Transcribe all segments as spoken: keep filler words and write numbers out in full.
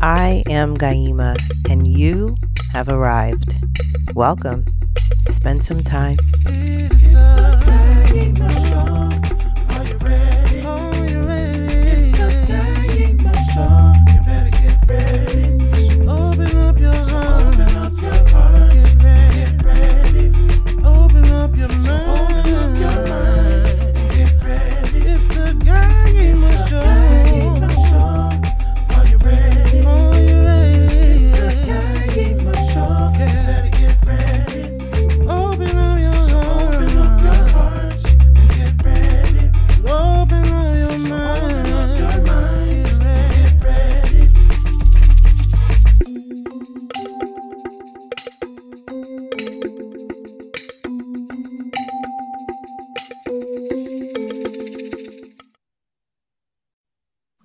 I am Gaima, and you have arrived. Welcome. Spend some time. It's the Gaima Show. Are you ready? Are you ready? It's the Gaima Show. You better get ready. Just open up your heart. Open up your heart. Get ready. Get ready. Open up your mind. So open up your mind. Get ready. It's the Gaima Show.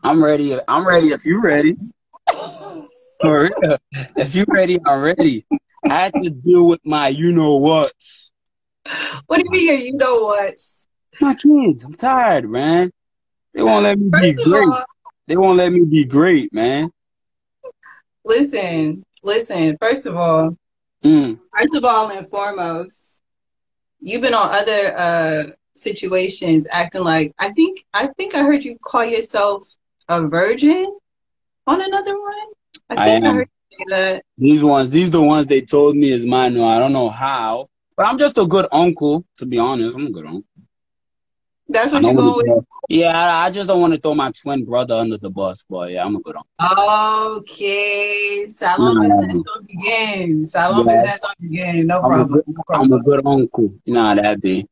I'm ready. I'm ready. If you're ready, for real. If you're ready, I'm ready. I had to deal with my, you know what? What do you mean, you know what? My kids. I'm tired, man. They won't let me First be great. All, they won't let me be great, man. Listen, listen. First of all, mm. first of all and foremost, you've been on other uh, situations acting like I think. I think I heard you call yourself a virgin on another one? I think I, I heard you say that. These ones, these the ones they told me is mine. No, I don't know how. But I'm just a good uncle, to be honest. I'm a good uncle. That's what you go with? Yeah, I, I just don't want to throw my twin brother under the bus, but yeah, I'm a good uncle. Okay. Salon yeah. business don't begin. Salon yeah. business don't begin. No I'm problem. A good, no problem. I'm a good uncle. You know how that be.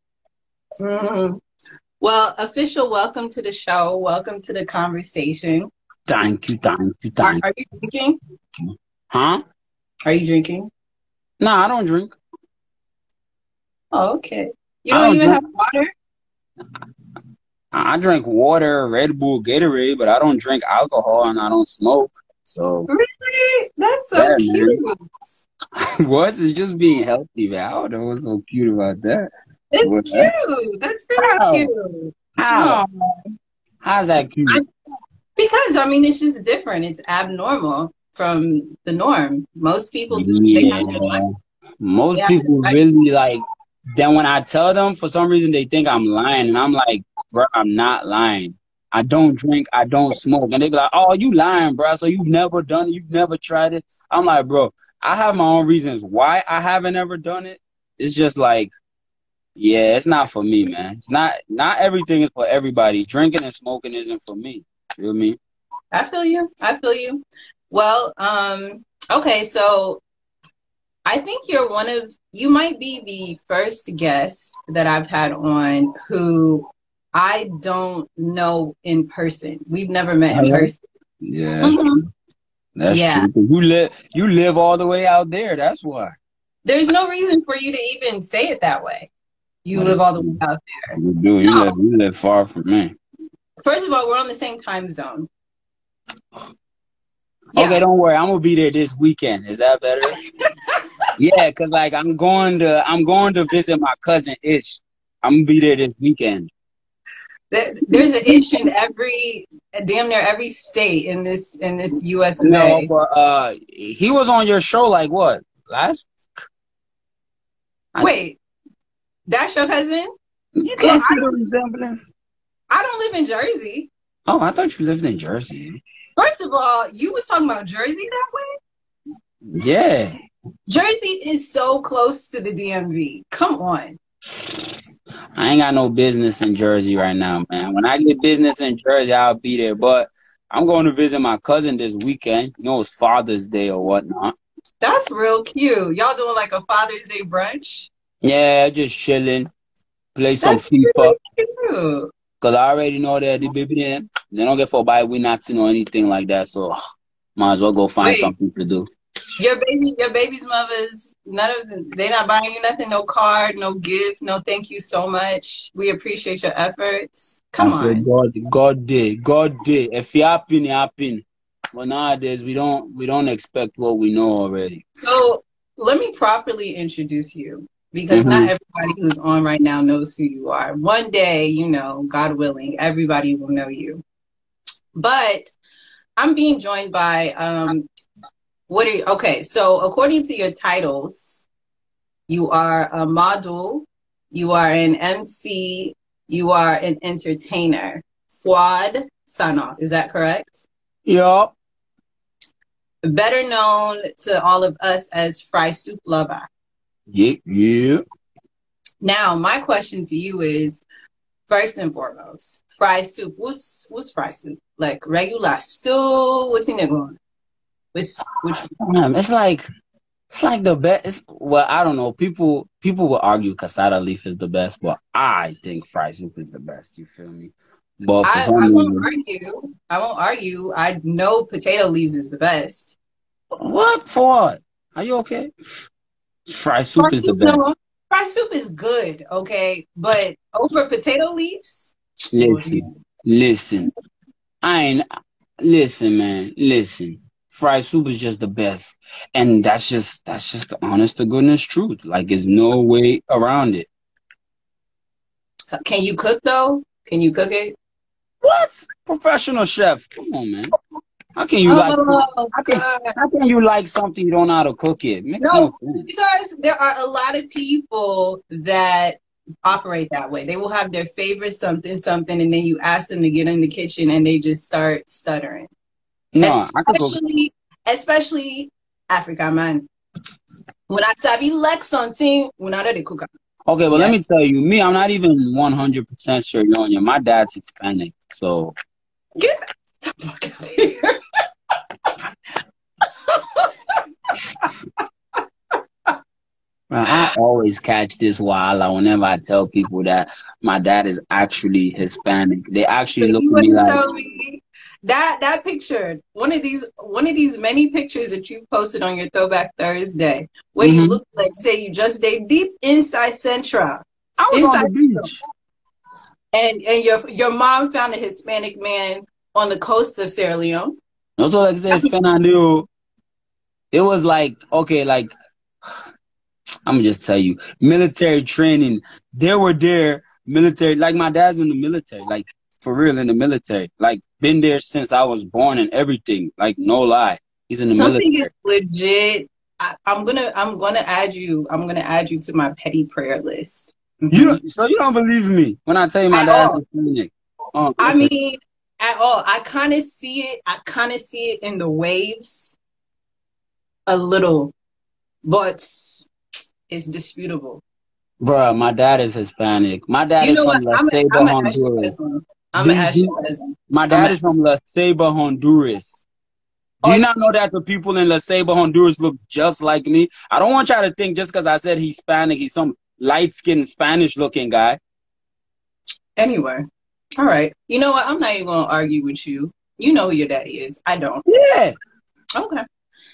Mm-hmm. Well, official, welcome to the show. Welcome to the conversation. Thank you, thank you, thank you. Are, are you drinking? Huh? Are you drinking? No, I don't drink. Oh, okay. You don't, don't even drink. Have water? I drink water, Red Bull, Gatorade, but I don't drink alcohol and I don't smoke. So really? That's so yeah, cute. What? It's just being healthy, man. I don't know what's so cute about that. It's what? Cute. That's really How? Cute. How? Aww. How's that cute? I, because, I mean, it's just different. It's abnormal from the norm. Most people do. Yeah. They Most they people really, like, then when I tell them, for some reason, they think I'm lying. And I'm like, bro, I'm not lying. I don't drink. I don't smoke. And they be like, oh, you lying, bro. So you've never done it. You've never tried it. I'm like, bro, I have my own reasons why I haven't ever done it. It's just like, yeah, it's not for me, man. It's not not everything is for everybody. Drinking and smoking isn't for me. You know what I mean? I feel you. I feel you. Well, um, okay, so I think you're one of you might be the first guest that I've had on who I don't know in person. We've never met in yeah. person. Yeah. That's mm-hmm. true. That's yeah. true. You live you live all the way out there, that's why. There's no reason for you to even say it that way. You what live all the way out there. You do. You, no. live, you live far from me. First of all, we're on the same time zone. Yeah. Okay, don't worry. I'm gonna be there this weekend. Is that better? Yeah, cause like I'm going to I'm going to visit my cousin Ish. I'm gonna be there this weekend. There, there's an Ish in every damn near every state in this in this U S A. No, but uh, he was on your show like what last week? I Wait. That's your cousin? You can't well, see the resemblance. I don't live in Jersey. Oh, I thought you lived in Jersey. First of all, you was talking about Jersey that way? Yeah. Jersey is so close to the D M V. Come on. I ain't got no business in Jersey right now, man. When I get business in Jersey, I'll be there. But I'm going to visit my cousin this weekend. You know, it's Father's Day or whatnot. That's real cute. Y'all doing like a Father's Day brunch? Yeah, just chilling, play some That's FIFA. Really Cause I already know that the baby them they don't get for by we not to know anything like that, so might as well go find Wait, something to do. Your baby, your baby's mother's none of them, they not buying you nothing, no card, no gift, no thank you so much. We appreciate your efforts. Come I on, God, God did, God did. If you happen, it happen. But nowadays we don't, we don't expect what we know already. So let me properly introduce you. Because mm-hmm. not everybody who's on right now knows who you are. One day, you know, God willing, everybody will know you. But I'm being joined by, um, what are you, okay, so according to your titles, you are a model, you are an M C, you are an entertainer. Fuad Sanoh, is that correct? Yeah. Better known to all of us as Fry Soup Lover. Yeah, yeah. Now, my question to you is, first and foremost, fry soup. What's what's fry soup? Like regular stew? What's in it going? Which which? Damn, it's like it's like the best. It's, well, I don't know. People people will argue cassata leaf is the best, but I think fry soup is the best. You feel me? But I, I won't argue. I won't argue. I know potato leaves is the best. What for? Are you okay? Fry soup fry is soup the best. No, fry soup is good, okay? But over potato leaves? Listen, listen. I ain't, listen, man, listen. Fry soup is just the best. And that's just, that's just the honest to goodness truth. Like, there's no way around it. Can you cook, though? Can you cook it? What? Professional chef. Come on, man. How can you oh, like some, how, can, how can you like something you don't know how to cook it? Makes no, no sense. Because there are a lot of people that operate that way. They will have their favorite something, something, and then you ask them to get in the kitchen and they just start stuttering. No, especially, I especially Africa, man. When I sabi like something, when I did cook. Okay, well, yeah. Let me tell you, me, I'm not even one hundred percent sure you're on your. My dad's Hispanic, so. Get the fuck out of here. Well, I always catch this walla whenever I tell people that my dad is actually Hispanic. They actually so look you at me like tell me that that picture, one of these one of these many pictures that you posted on your Throwback Thursday, where mm-hmm. you look like say you just stayed deep inside Central. I was inside on the beach. Central, and and your your mom found a Hispanic man on the coast of Sierra Leone. That's what I said, Fernando. It was like, okay, like, I'm going to just tell you, military training. They were there, military, like my dad's in the military, like for real in the military, like been there since I was born and everything, like no lie. He's in the Something military. Something is legit. I, I'm going to, I'm going to add you, I'm going to add you to my petty prayer list. Mm-hmm. You don't, so you don't believe me when I tell you my dad's Hispanic. Um, I okay. mean, at all. I kind of see it. I kind of see it in the waves a little, but it's disputable. Bruh, my dad is Hispanic. My dad you is from La Ceiba, Honduras. I'm an Ashkenazi. My dad I'm is from La Ceiba, Honduras. Do you oh, not know that the people in La Ceiba, Honduras look just like me? I don't want y'all to think just because I said he's Hispanic, he's some light-skinned Spanish-looking guy. Anyway. All right. You know what? I'm not even going to argue with you. You know who your daddy is. I don't. Yeah. Okay.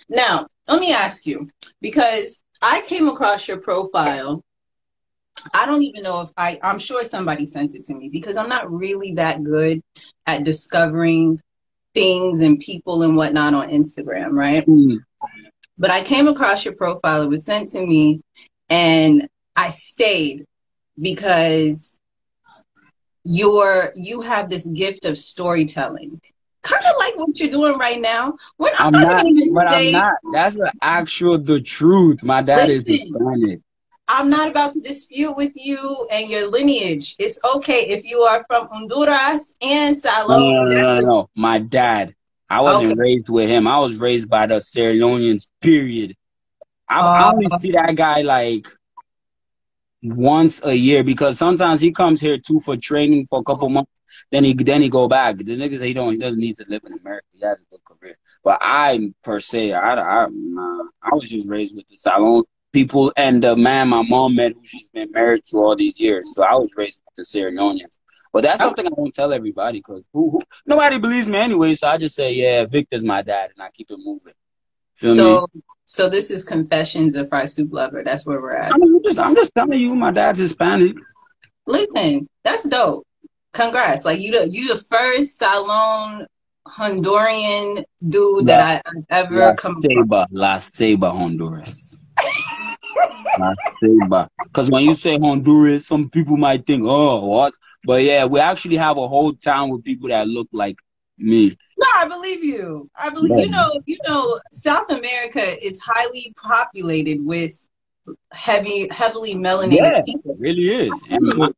Now, let me ask you, because I came across your profile. I don't even know if I, I'm sure somebody sent it to me because I'm not really that good at discovering things and people and whatnot on Instagram, right? Mm. But I came across your profile. It was sent to me and I stayed because Your you have this gift of storytelling, kind of like what you're doing right now. When I'm, I'm not, even but say, I'm not. That's the actual the truth. My dad listen, is Hispanic. I'm not about to dispute with you and your lineage. It's okay if you are from Honduras and Salon. No, no, no, no, no. My dad. I wasn't okay. raised with him. I was raised by the Sierra Leoneans. Period. I, uh, I only see that guy like once a year because sometimes he comes here too for training for a couple months, then he then he go back. The niggas he don't he doesn't need to live in America. He has a good career. But I per se, I I, uh, I was just raised with the Salon people and the man my mom met who she's been married to all these years. So I was raised with the Sierra Leoneans. But that's something I don't tell everybody because who, who nobody believes me anyway. So I just say yeah, Victor's my dad, and I keep it moving. Feel so. Me? So this is Confessions of Fry Soup Lover. That's where we're at. I'm just, I'm just telling you, my dad's Hispanic. Listen, that's dope. Congrats! Like you, the, you the first Salon Honduran dude La, that I, I've ever La come. Ceiba, La Ceiba, Honduras. La Ceiba. Because when you say Honduras, some people might think, oh, what? But yeah, we actually have a whole town with people that look like me. No, I believe you. I believe yeah. you know. You know, South America is highly populated with heavy, heavily melanated yeah, people. It really is. And my,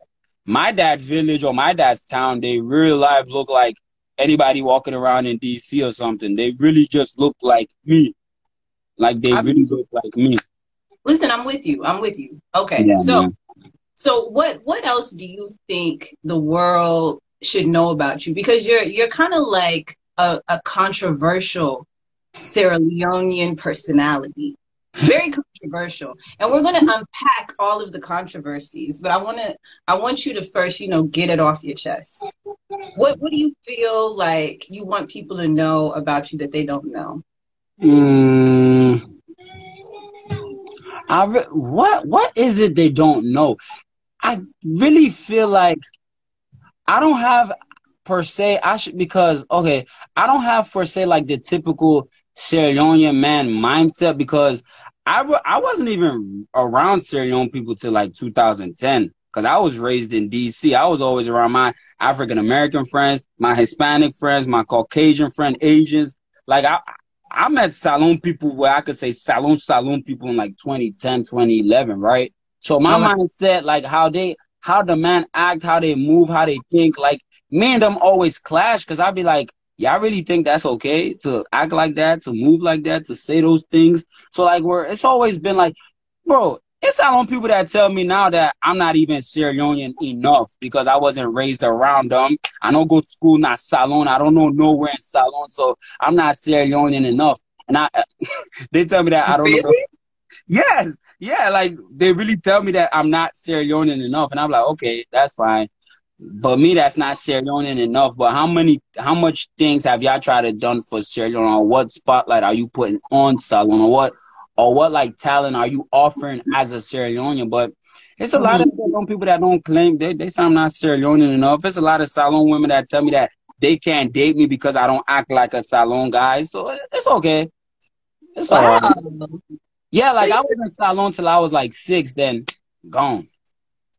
my dad's village or my dad's town, they real lives look like anybody walking around in D C or something. They really just look like me. Like they I really mean, look like me. Listen, I'm with you. I'm with you. Okay, yeah, so. Man. So what, what else do you think the world should know about you? Because you're you're kind of like a, a controversial Sierra Leonean personality. Very controversial. And we're gonna unpack all of the controversies, but I wanna I want you to first, you know, get it off your chest. What what do you feel like you want people to know about you that they don't know? Mm, I re- what what is it they don't know? I really feel like I don't have per se, I should, because, okay, I don't have per se like the typical Sierra Leonean man mindset, because I, re- I wasn't even around Sierra Leone people till like two thousand ten, because I was raised in D C. I was always around my African-American friends, my Hispanic friends, my Caucasian friend, Asians. Like I, I met Salon people where I could say Salon, Salon people in like twenty ten, twenty eleven, right? So my mindset, like how they, how the man act, how they move, how they think, like me and them always clash, because I'd be like, yeah, I really think that's okay to act like that, to move like that, to say those things. So like we're, it's always been like, bro, it's not on people that tell me now that I'm not even Sierra Leonean enough because I wasn't raised around them. I don't go to school, not Salon. I don't know nowhere in Salon, so I'm not Sierra Leonean enough. And I, they tell me that I don't really? know. Yes. Yeah, like they really tell me that I'm not Sierra Leonean enough, and I'm like, okay, that's fine. But me, that's not Sierra Leonean enough. But how many, how much things have y'all tried to done for Sierra Leone? Or what spotlight are you putting on Salon? Or what, or what like talent are you offering as a Sierra Leonean? But it's a lot of Sierra Leone people that don't claim they they sound not Sierra Leonean enough. It's a lot of Salon women that tell me that they can't date me because I don't act like a Salon guy. So it's okay. It's wow. all right. Yeah, like so, I was in Salon till I was like six, then gone.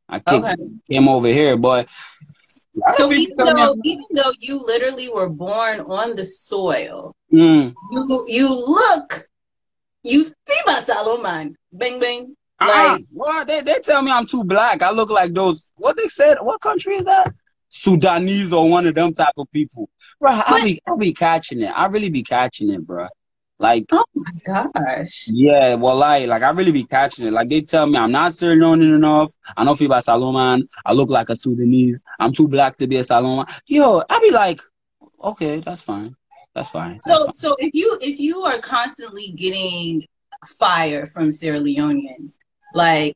I came, okay. came over here, but so even though even though you literally were born on the soil, mm. you you look, you see my Salon man, bang bang. Like, uh-uh. Well, they they tell me I'm too black. I look like those. What they said? What country is that? Sudanese or one of them type of people, bro. I but, be I be catching it. I really be catching it, bro. Like, oh my gosh. Yeah, well, like, like, I really be catching it. Like, they tell me I'm not Sierra Leonean enough. I don't feel about Salon man. I look like a Sudanese. I'm too black to be a Salon man. Yo, I be like, okay, that's fine. That's fine. That's so, fine. so if you if you are constantly getting fire from Sierra Leoneans, like,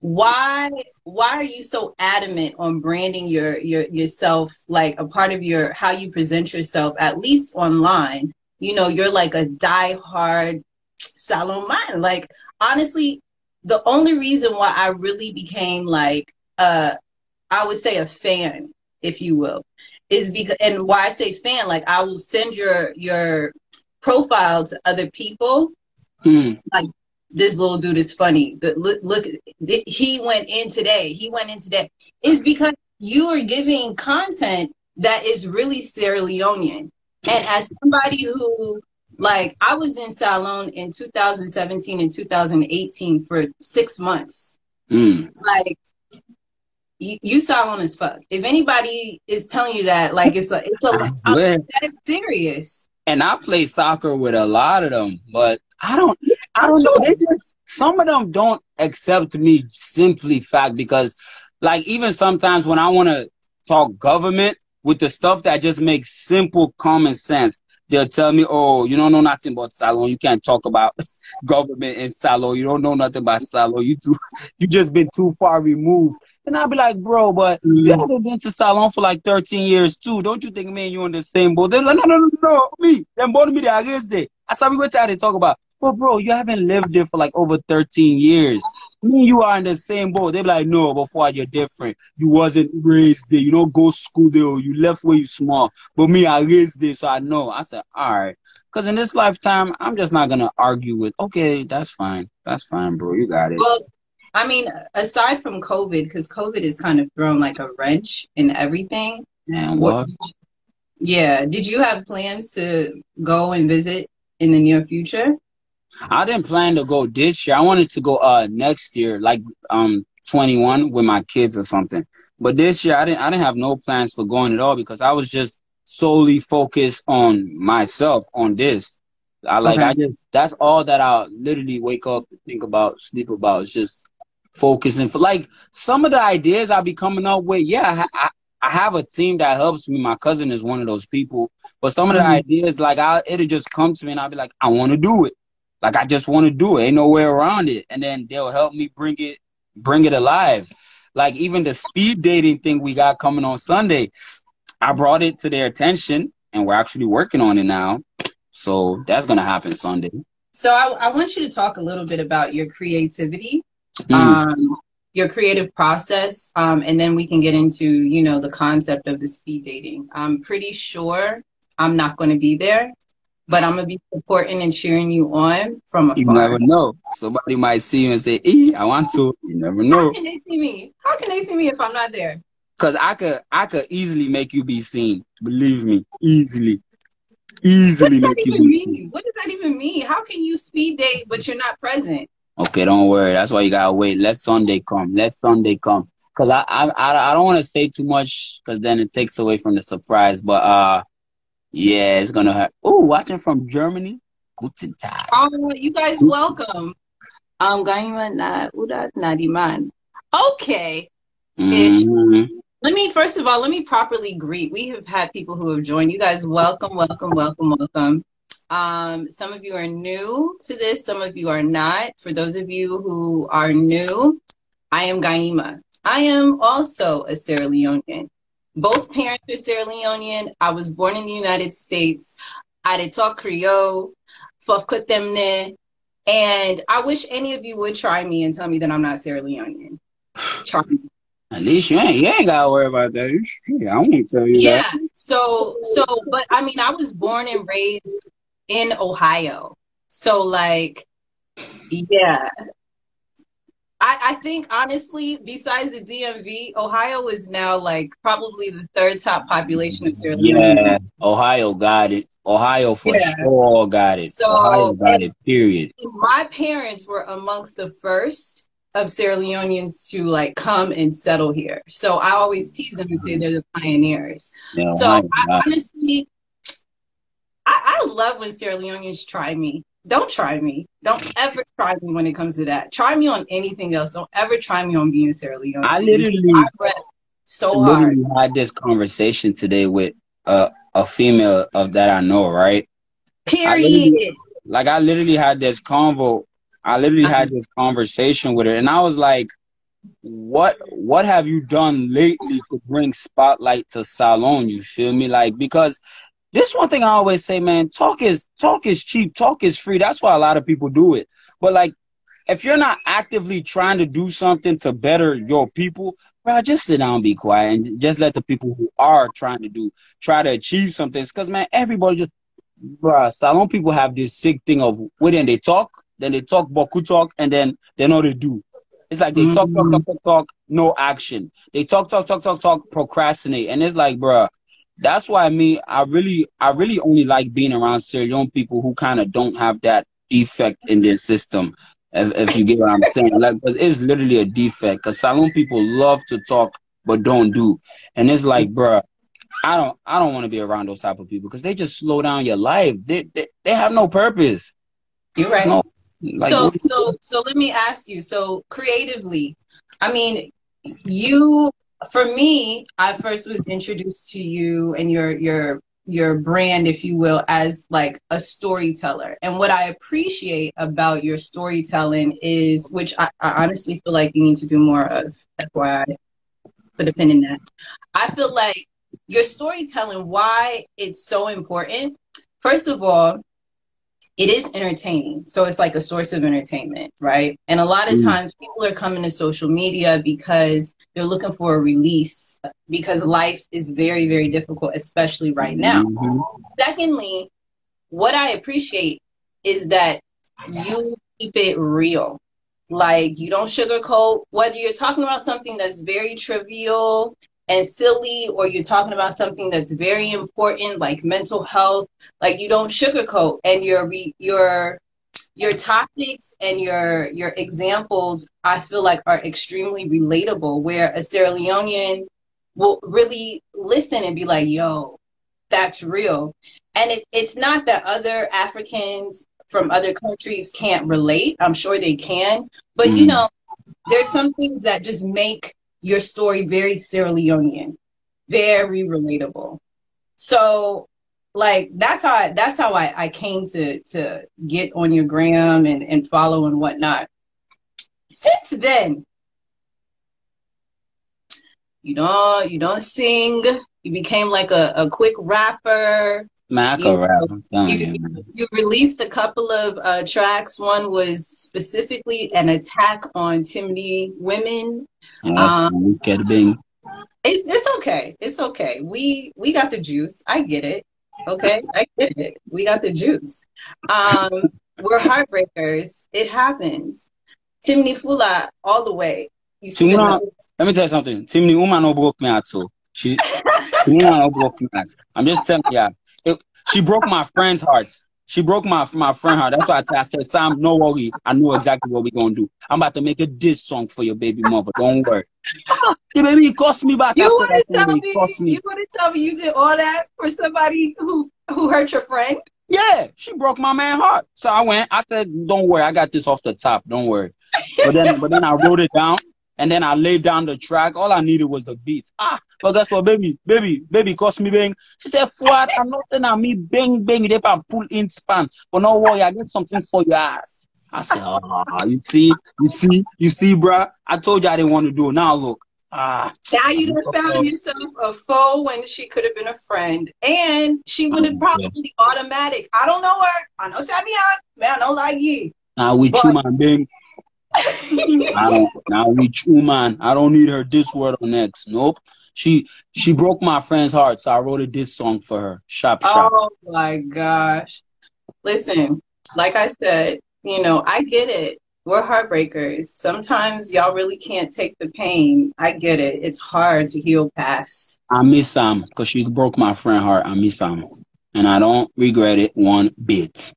why why are you so adamant on branding your your yourself like a part of your how you present yourself, at least online? You know, you're like a diehard Salon man. Like, honestly, the only reason why I really became like, uh, I would say a fan, if you will, is because, and why I say fan, like I will send your your profile to other people. Hmm. Like, this little dude is funny. The, look, look th- he went in today. He went in today. It's because you are giving content that is really Sierra Leonean. And as somebody who, like, I was in Salon in two thousand seventeen and two thousand eighteen for six months. Mm. Like, you, you Salon as fuck. If anybody is telling you that, like, it's a, it's a, that is serious. And I play soccer with a lot of them, but I don't, I don't know. They just, some of them don't accept me simply fact because, like, even sometimes when I want to talk government, with the stuff that just makes simple common sense, they'll tell me, oh, you don't know nothing about Salon. You can't talk about government in Salon. You don't know nothing about Salon. You too, you just been too far removed. And I'll be like, bro, but mm-hmm. you haven't been to Salon for like thirteen years too. Don't you think me and you in the same boat? They're like, no, no, no, no, me. Them both of me, they're against it. I saw we go try to talk about, well, bro, you haven't lived there for like over thirteen years. Me and you are in the same boat. They be like, no, before you're different. You wasn't raised there. You don't go school there. You left where you small. But me, I raised there, so I know. I said, all right. Because in this lifetime, I'm just not going to argue with, okay, that's fine. That's fine, bro. You got it. Well, I mean, aside from COVID, because COVID has kind of thrown like a wrench in everything. Man, what? Yeah. Did you have plans to go and visit in the near future? I didn't plan to go this year. I wanted to go uh next year, like um twenty-one with my kids or something. But this year I didn't I didn't have no plans for going at all because I was just solely focused on myself, on this. I like okay. I just that's all that I literally wake up, think about, sleep about. It's just focusing for like some of the ideas I be coming up with. Yeah, I, I, I have a team that helps me. My cousin is one of those people. But some of the mm-hmm. ideas, like I it'll just come to me and I'll be like, I wanna do it. Like I just wanna do it. Ain't no way around it. And then they'll help me bring it bring it alive. Like even the speed dating thing we got coming on Sunday, I brought it to their attention and we're actually working on it now. So that's going to happen Sunday. So I, I want you to talk a little bit about your creativity, mm. um, your creative process, um, and then we can get into, you know, the concept of the speed dating. I'm pretty sure I'm not going to be there, but I'm going to be supporting and cheering you on from afar. You never know. Somebody might see you and say, "E, I want to." You never know. How can they see me? How can they see me if I'm not there? Because I could, I could easily make you be seen. Believe me, easily. Easily what does that even mean? What does that even mean? How can you speed date but you're not present? Okay, don't worry. That's why you gotta wait. Let Sunday come. Let Sunday come. Cause I I I don't want to say too much, cause then it takes away from the surprise. But uh, yeah, it's gonna hurt. Ooh, watching from Germany. Guten Tag. Oh, you guys, welcome. Um, okay. Mm-hmm. Let me, first of all, let me properly greet. We have had people who have joined. You guys, welcome, welcome, welcome, welcome. Um, some of you are new to this. Some of you are not. For those of you who are new, I am Gaima. I am also a Sierra Leonean. Both parents are Sierra Leonean. I was born in the United States. I did talk Creole. And I wish any of you would try me and tell me that I'm not Sierra Leonean. Try me. At least you ain't, you ain't got to worry about that. I won't tell you yeah, that. Yeah, so, so, but I mean, I was born and raised in Ohio. So, like, yeah. I, I think, honestly, besides the D M V, Ohio is now, like, probably the third top population of Sierra Leone. Yeah, Ohio got it. Ohio for yeah. sure got it. So, Ohio got it, period. My parents were amongst the first of Sierra Leoneans to like come and settle here. So I always tease them and say they're the pioneers. Yeah, so I, I honestly, I, I love when Sierra Leoneans try me. Don't try me. Don't ever try me when it comes to that. Try me on anything else. Don't ever try me on being Sierra Leonean. I literally I read so I literally hard. had this conversation today with uh, a female of that I know, right? Period. I like I literally had this convo I literally had this conversation with her, and I was like, what what have you done lately to bring spotlight to Salon, you feel me? Like, because this one thing I always say, man, talk is talk is cheap, talk is free. That's why a lot of people do it. But, like, if you're not actively trying to do something to better your people, bro, just sit down and be quiet and just let the people who are trying to do, try to achieve something. Because, man, everybody just, bro, Salon people have this sick thing of within they talk. Then they talk, boku talk, and then they know they do. It's like they mm-hmm. talk, talk, talk, talk, talk, no action. They talk, talk, talk, talk, talk, procrastinate. And it's like, bruh, that's why me, I really, I really only like being around Sierra Leone people who kind of don't have that defect in their system, if, if you get what I'm saying. Like, 'cause it's literally a defect, because Salon people love to talk but don't do. And it's like, bruh, I don't, I don't want to be around those type of people because they just slow down your life. They, they, they have no purpose. You're right. No, Like, so so so let me ask you, so creatively, I mean, you, for me, I first was introduced to you and your your your brand, if you will, as like a storyteller. And what I appreciate about your storytelling is, which I, I honestly feel like you need to do more of, that's why I put a pin in that. I feel like your storytelling, why it's so important, first of all, it is entertaining. So it's like a source of entertainment, right? And a lot of mm. times people are coming to social media because they're looking for a release, because life is very, very difficult, especially right now. Mm-hmm. Secondly, what I appreciate is that you keep it real. Like, you don't sugarcoat, whether you're talking about something that's very trivial and silly, or you're talking about something that's very important, like mental health, like you don't sugarcoat, and your re your your topics and your your examples, I feel like, are extremely relatable, where a Sierra Leonean will really listen and be like, yo, that's real. And it, it's not that other Africans from other countries can't relate. I'm sure they can. But, mm. you know, there's some things that just make your story very Sierra Leonean, very relatable. So, like, that's how I, that's how I, I came to, to get on your gram and, and follow and whatnot. Since then, you don't, you don't sing. You became like a, a quick rapper. Michael you, rapper. You, you, you released a couple of uh, tracks. One was specifically an attack on Timney women. Oh, um, it's it's okay. It's okay. We we got the juice. I get it. Okay, I get it. We got the juice. Um, we're heartbreakers. It happens. Timney Fula all the way. You see. Let me tell you something. Timney woman no broke me at all. She woman no broke me at. I'm just telling you. It, she broke my friend's heart. She broke my my friend's heart. That's why I, I said, Sam, no worry. I know exactly what we're going to do. I'm about to make a diss song for your baby mother. Don't worry. The baby cost me back. You want to tell me, me. You want to tell me you did all that for somebody who, who hurt your friend? Yeah, she broke my man's heart. So I went, I said, don't worry. I got this off the top. Don't worry. But then, but then I wrote it down. And then I laid down the track. All I needed was the beat. Ah, but guess what, baby, baby, baby, cost me bang. She said, Fuad, I'm not saying I'm me bang, bang it up and pull in span. But no worry, I get something for your ass. I said, ah, oh, you see, you see, you see, bruh. I told you I didn't want to do it. Now look. Ah. Now you done found yourself a foe when she could have been a friend. And she would have probably automatic. I don't know her. I know Sabian. Man, I don't like you. Now with you, my bang. I don't, now we true man. I don't need her this word or next. Nope. She she broke my friend's heart, so I wrote a diss song for her. Shop shop. Oh my gosh! Listen, like I said, you know, I get it. We're heartbreakers. Sometimes y'all really can't take the pain. I get it. It's hard to heal past. I miss Sam because she broke my friend's heart. I miss Sam, and I don't regret it one bit.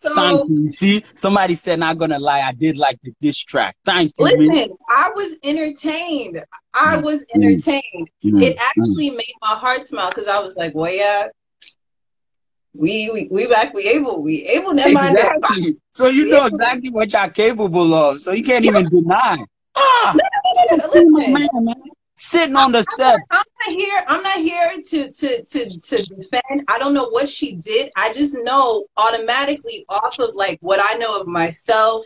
So, thank you. See, somebody said, not gonna lie, I did like the diss track. Thank you. Listen, man. I was entertained. I was entertained. Mm-hmm. It actually mm-hmm. made my heart smile because I was like, well, yeah, we we, we back, we able, we able. That exactly. mind. So you we know able. Exactly what y'all capable of. So you can't even deny. Ah, no, no, no, no, no, man, man. Sitting on the step. I'm not here. I'm not here to to to to defend. I don't know what she did. I just know automatically off of like what I know of myself,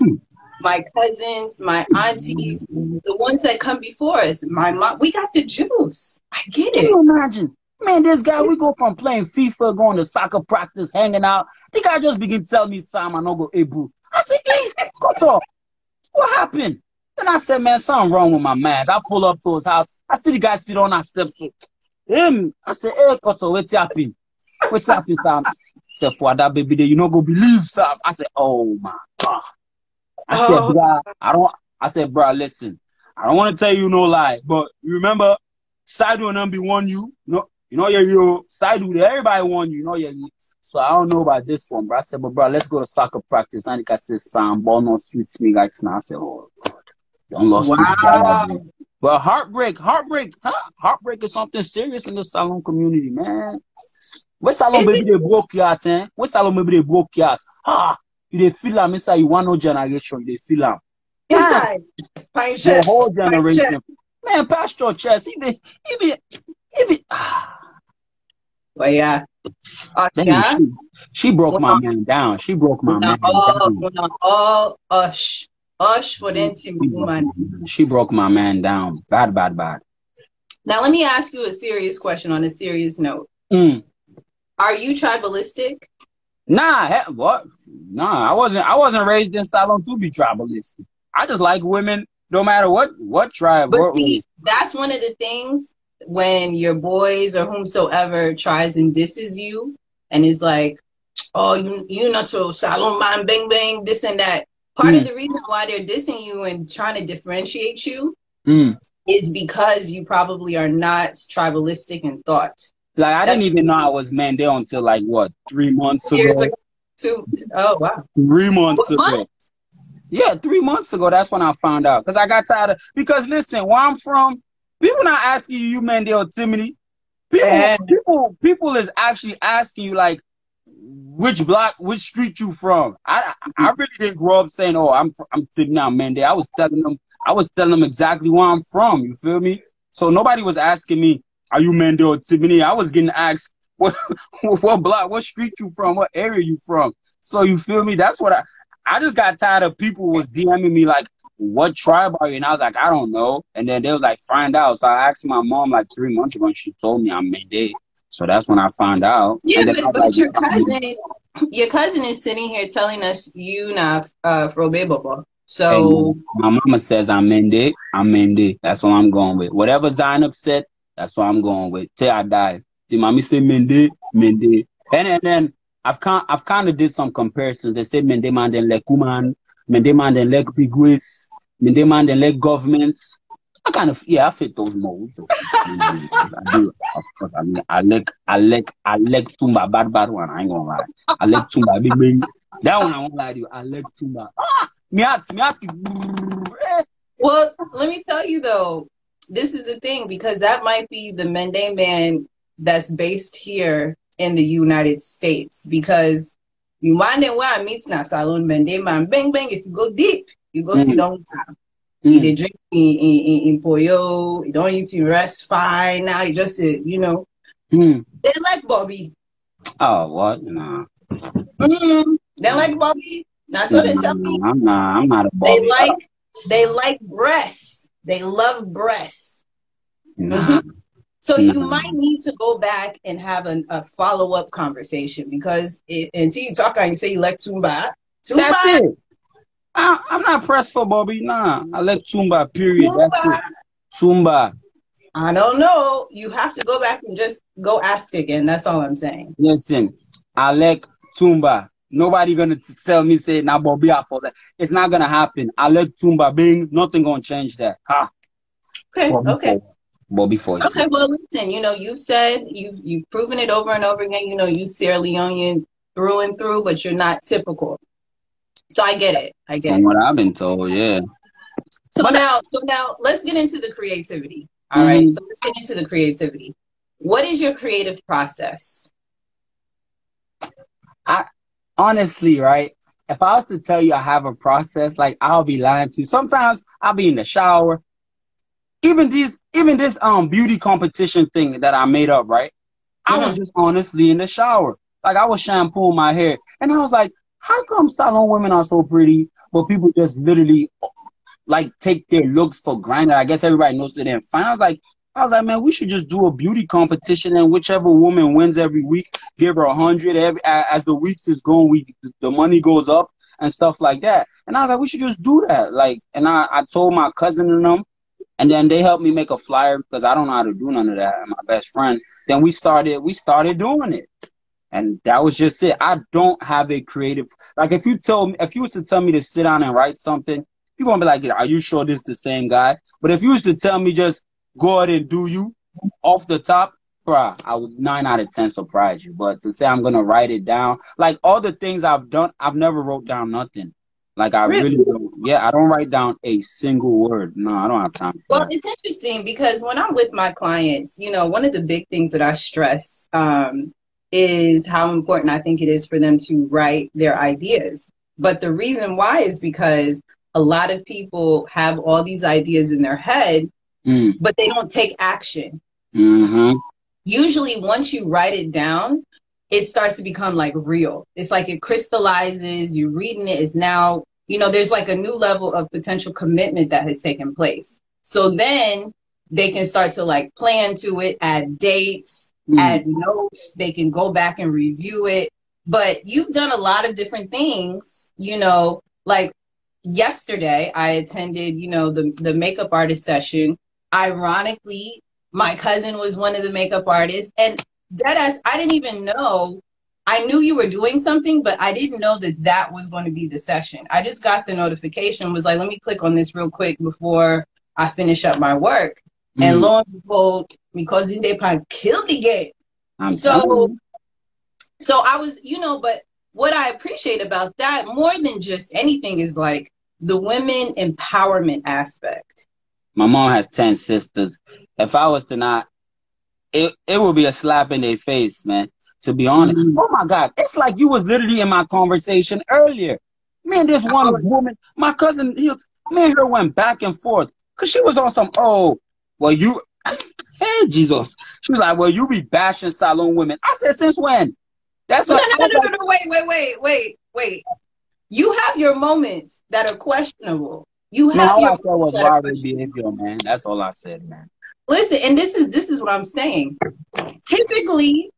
my cousins, my aunties, the ones that come before us. My mom. We got the juice. I get it. Can you imagine? Man, this guy, we go from playing FIFA, going to soccer practice, hanging out. The guy just begin telling me, Sam, I don't go, hey, boo. I said, hey, cut off. What happened? Then I said, man, something wrong with my man. I pull up to his house. I see the guy sit on our steps. Him. I said, hey, Koto, what's happening? What's happening, Sam? I said, for that baby day, you not going to believe, Sam. I said, oh, my God. I oh. said, bro, I don't, I said, bro, listen, I don't want to tell you no lie, but you remember, Saidu and Nambi won you. You know, you know, you're, you're Saidu, everybody won you. You know, you're, you're. So I don't know about this one, bro. I said, but, bro, let's go to soccer practice. And the guy said, Sam, ball no sweets me right now. I said, oh, God. Lost wow. Well, heartbreak, heartbreak, huh? Heartbreak is something serious in the salon community, man. What salon baby they broke you out, eh? What salon baby they broke you out? Ah, you they feel like you want no generation, you they feel like. Yeah. The whole generation. Man, past your chest, even, even, even. Ah. Well, yeah. Uh, Dang, yeah. She, she broke well, my man down. She broke my man all, down. All, uh, sh Ush for the intimate woman. She broke my man down. Bad, bad, bad. Now, let me ask you a serious question on a serious note. Mm. Are you tribalistic? Nah, what? Nah, I wasn't I wasn't raised in Salon to be tribalistic. I just like women no matter what, what tribe. But what, see, that's one of the things when your boys or whomsoever tries and disses you and is like, oh, you, you not so Salon, man, bang, bang, this and that. Part mm. of the reason why they're dissing you and trying to differentiate you mm. is because you probably are not tribalistic in thought. Like, I That's didn't even know I was Mandel until, like, what, three months ago? Like two, oh, wow. Three months what? ago. Yeah, three months ago. That's when I found out. Because I got tired of... Because, listen, where I'm from, people not asking you, you Mandel Timothy. People, yeah. people, people is actually asking you, like, which block, which street you from. I I really didn't grow up saying, oh, I'm I'm now Mandel. I was telling them, I was telling them exactly where I'm from. You feel me? So nobody was asking me, are you Mandel Timothy? I was getting asked, what what block, what street you from, what area you from. So you feel me? That's what I I just got tired of people was DMing me like, what tribe are you? And I was like, I don't know. And then they was like, find out. So I asked my mom like three months ago, and she told me I'm Mandel. So that's when I found out. Yeah, but, but like, your cousin, your cousin is sitting here telling us you not uh, Frobe Bobo. So my mama says I'm Mende. I'm Mende. That's what I'm going with. Whatever Zainab said, that's what I'm going with till I die. The mommy say Mende, Mende, and and then I've kind I've kind of did some comparisons. They say Mende man then like woman, Mende man then like biguis, Mende man then like governments. I kind of, yeah, I fit those molds. I do, of course. I mean, I like, I like, I like Tumba, bad, bad one. I ain't gonna lie. I like Tumba, big, big. That one, I won't lie to you. I like Tumba. Ah, me ask, me ask. Well, let me tell you though, this is the thing, because that might be the Mende man that's based here in the United States, because you mind and why meets now Salon Mende man, bang, bang. If you go deep, you go mm. sit down. Mm. They drink in, in, in Pollo, you don't eat in rest fine. Now you just, you know. Mm. They like Bobby. Oh, what? Nah. Mm. They like Bobby. Now, so nah, they tell me. I'm not, I'm not a Bobby. They like, they like breasts. They love breasts. Nah. Mm-hmm. So nah. you might need to go back and have an, a follow-up conversation, because it, until you talk and you say you like Tumba. Tumba. That's it. I, I'm not pressed for Bobby, nah. I like Tumba, period. Tumba. That's it. Tumba. I don't know. You have to go back and just go ask again. That's all I'm saying. Listen, I like Tumba. Nobody gonna tell me, say, nah, Bobby, I for that. It's not gonna happen. I like Tumba, bing. Nothing gonna change that. Ha. Okay, Bobby okay. For, Bobby for you. Okay, well, listen, you know, you've said, you've, you've proven it over and over again. You know, you Sierra Leonean through and through, but you're not typical. So I get it. I get From it. what I've been told, yeah. So but now, so now let's get into the creativity. All mm-hmm. right. So let's get into the creativity. What is your creative process? I honestly, right? If I was to tell you I have a process, like I'll be lying to you. Sometimes I'll be in the shower. Even these, even this um beauty competition thing that I made up, right? Mm-hmm. I was just honestly in the shower. Like I was shampooing my hair, and I was like, how come Salon women are so pretty, but people just literally like take their looks for granted? I guess everybody knows it. And I was like, I was like, man, we should just do a beauty competition, and whichever woman wins every week, give her a hundred. Every as the weeks is going, we the money goes up and stuff like that. And I was like, we should just do that. Like, and I, I told my cousin and them, and then they helped me make a flyer because I don't know how to do none of that. And my best friend. Then we started, we started doing it. And that was just it. I don't have a creative, like if you told me, if you was to tell me to sit down and write something, you're going to be like, are you sure this is the same guy? But if you was to tell me just go ahead and do you off the top, bruh, I would nine out of ten surprise you. But to say I'm going to write it down, like all the things I've done, I've never wrote down nothing. Like I really, really don't. Yeah, I don't write down a single word. No, I don't have time for well, that. Well, it's interesting because when I'm with my clients, you know, one of the big things that I stress, um, is how important I think it is for them to write their ideas. But the reason why is because a lot of people have all these ideas in their head, mm. but they don't take action. Mm-hmm. Usually once you write it down, it starts to become like real. It's like it crystallizes, you're reading it, it's now, you know, there's like a new level of potential commitment that has taken place. So then they can start to like plan to it, add dates, Mm. add notes, they can go back and review it. But you've done a lot of different things, you know, like yesterday I attended, you know, the, the makeup artist session. Ironically, my cousin was one of the makeup artists, and deadass, I didn't even know. I knew you were doing something, but I didn't know that that was going to be the session. I just got the notification, was like, let me click on this real quick before I finish up my work. Mm. And lo and behold, because in Japan killed the game. I'm so, cool. so I was, you know, but what I appreciate about that more than just anything is like the women empowerment aspect. My mom has ten sisters. If I was to not, it, it would be a slap in their face, man. To be honest. Mm-hmm. Oh my God. It's like you was literally in my conversation earlier. Me and this one woman, my cousin, he, me and her went back and forth. Cause she was on some, oh, well you, hey Jesus. She was like, well, you be bashing Salon women. I said, since when? That's no, what no, no, no, no, no, wait, wait, wait, wait, wait. You have your moments that are questionable. You have no, all your I said was wild behavior, man. That's all I said, man. Listen, and this is this is what I'm saying. Typically,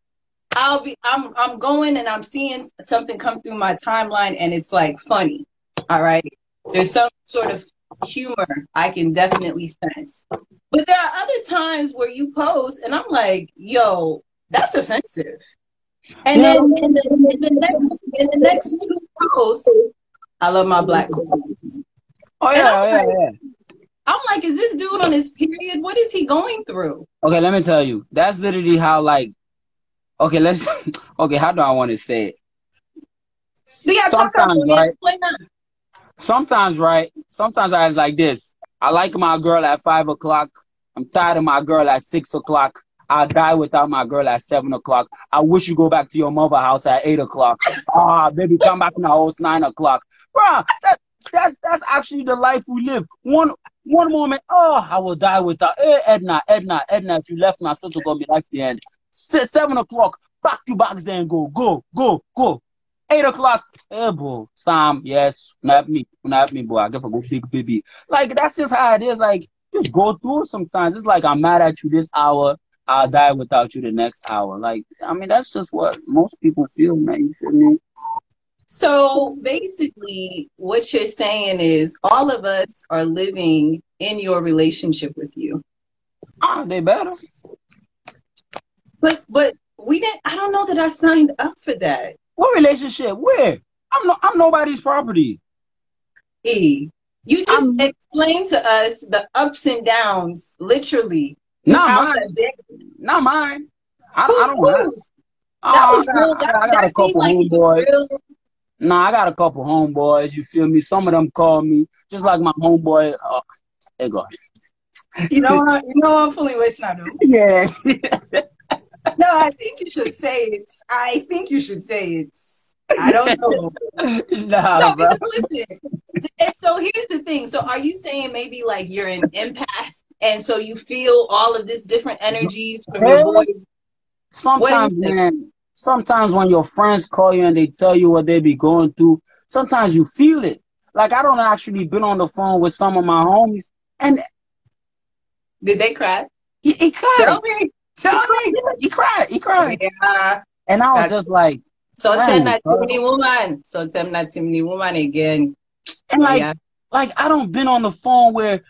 I'll be I'm I'm going and I'm seeing something come through my timeline and it's like funny. All right. There's some sort of humor I can definitely sense. But there are other times where you post and I'm like, yo, that's offensive. And yeah. then in the, in the next in the next two posts, I love my black queens. Oh yeah, I'm, yeah, like, yeah. I'm like, is this dude on his period? What is he going through? Okay, let me tell you. That's literally how like Okay, let's. Okay, how do I want to say it? Yeah, sometimes, right? Sometimes, right? Sometimes I was like this. I like my girl at five o'clock. I'm tired of my girl at six o'clock. I die without my girl at seven o'clock. I wish you go back to your mother house at eight o'clock. Ah, oh, baby, come back now. It's nine o'clock, bruh. That, that's that's actually the life we live. One. One moment, oh, I will die without hey, Edna, Edna, Edna. If you left my sister, gonna be like the end. Six, seven o'clock, back to box, then go, go, go, go. Eight o'clock, hey, boy, Sam, yes, not me, not me, boy. I get to go big baby. Like that's just how it is. Like just go through sometimes. It's like I'm mad at you this hour, I'll die without you the next hour. Like I mean, that's just what most people feel, man. You feel me? So basically what you're saying is all of us are living in your relationship with you. Ah, they better. But but we didn't I don't know that I signed up for that. What relationship? Where? I'm no I'm nobody's property. E. You just I'm, explained to us the ups and downs literally. Not mine. Not mine. I, I don't know. That was real. I got a couple homeboys. Nah, I got a couple homeboys. You feel me? Some of them call me, just like my homeboy. Uh, hey, God. You know, I, you know, I'm fully wasting our time. Yeah. No, I think you should say it. I think you should say it. I don't know. Nah, no, bro. Listen. So here's the thing. So are you saying maybe like you're an empath, and so you feel all of this different energies from your boy? Sometimes, man. Sometimes when your friends call you and they tell you what they be going through, sometimes you feel it. Like I don't actually been on the phone with some of my homies, and did they cry? He, he cried. Tell me, tell he me. Cried. He cried. He cried. Yeah. And I was That's, just like, so tell that Timmy woman. So tell that Timmy woman again. And like, yeah. like I don't been on the phone where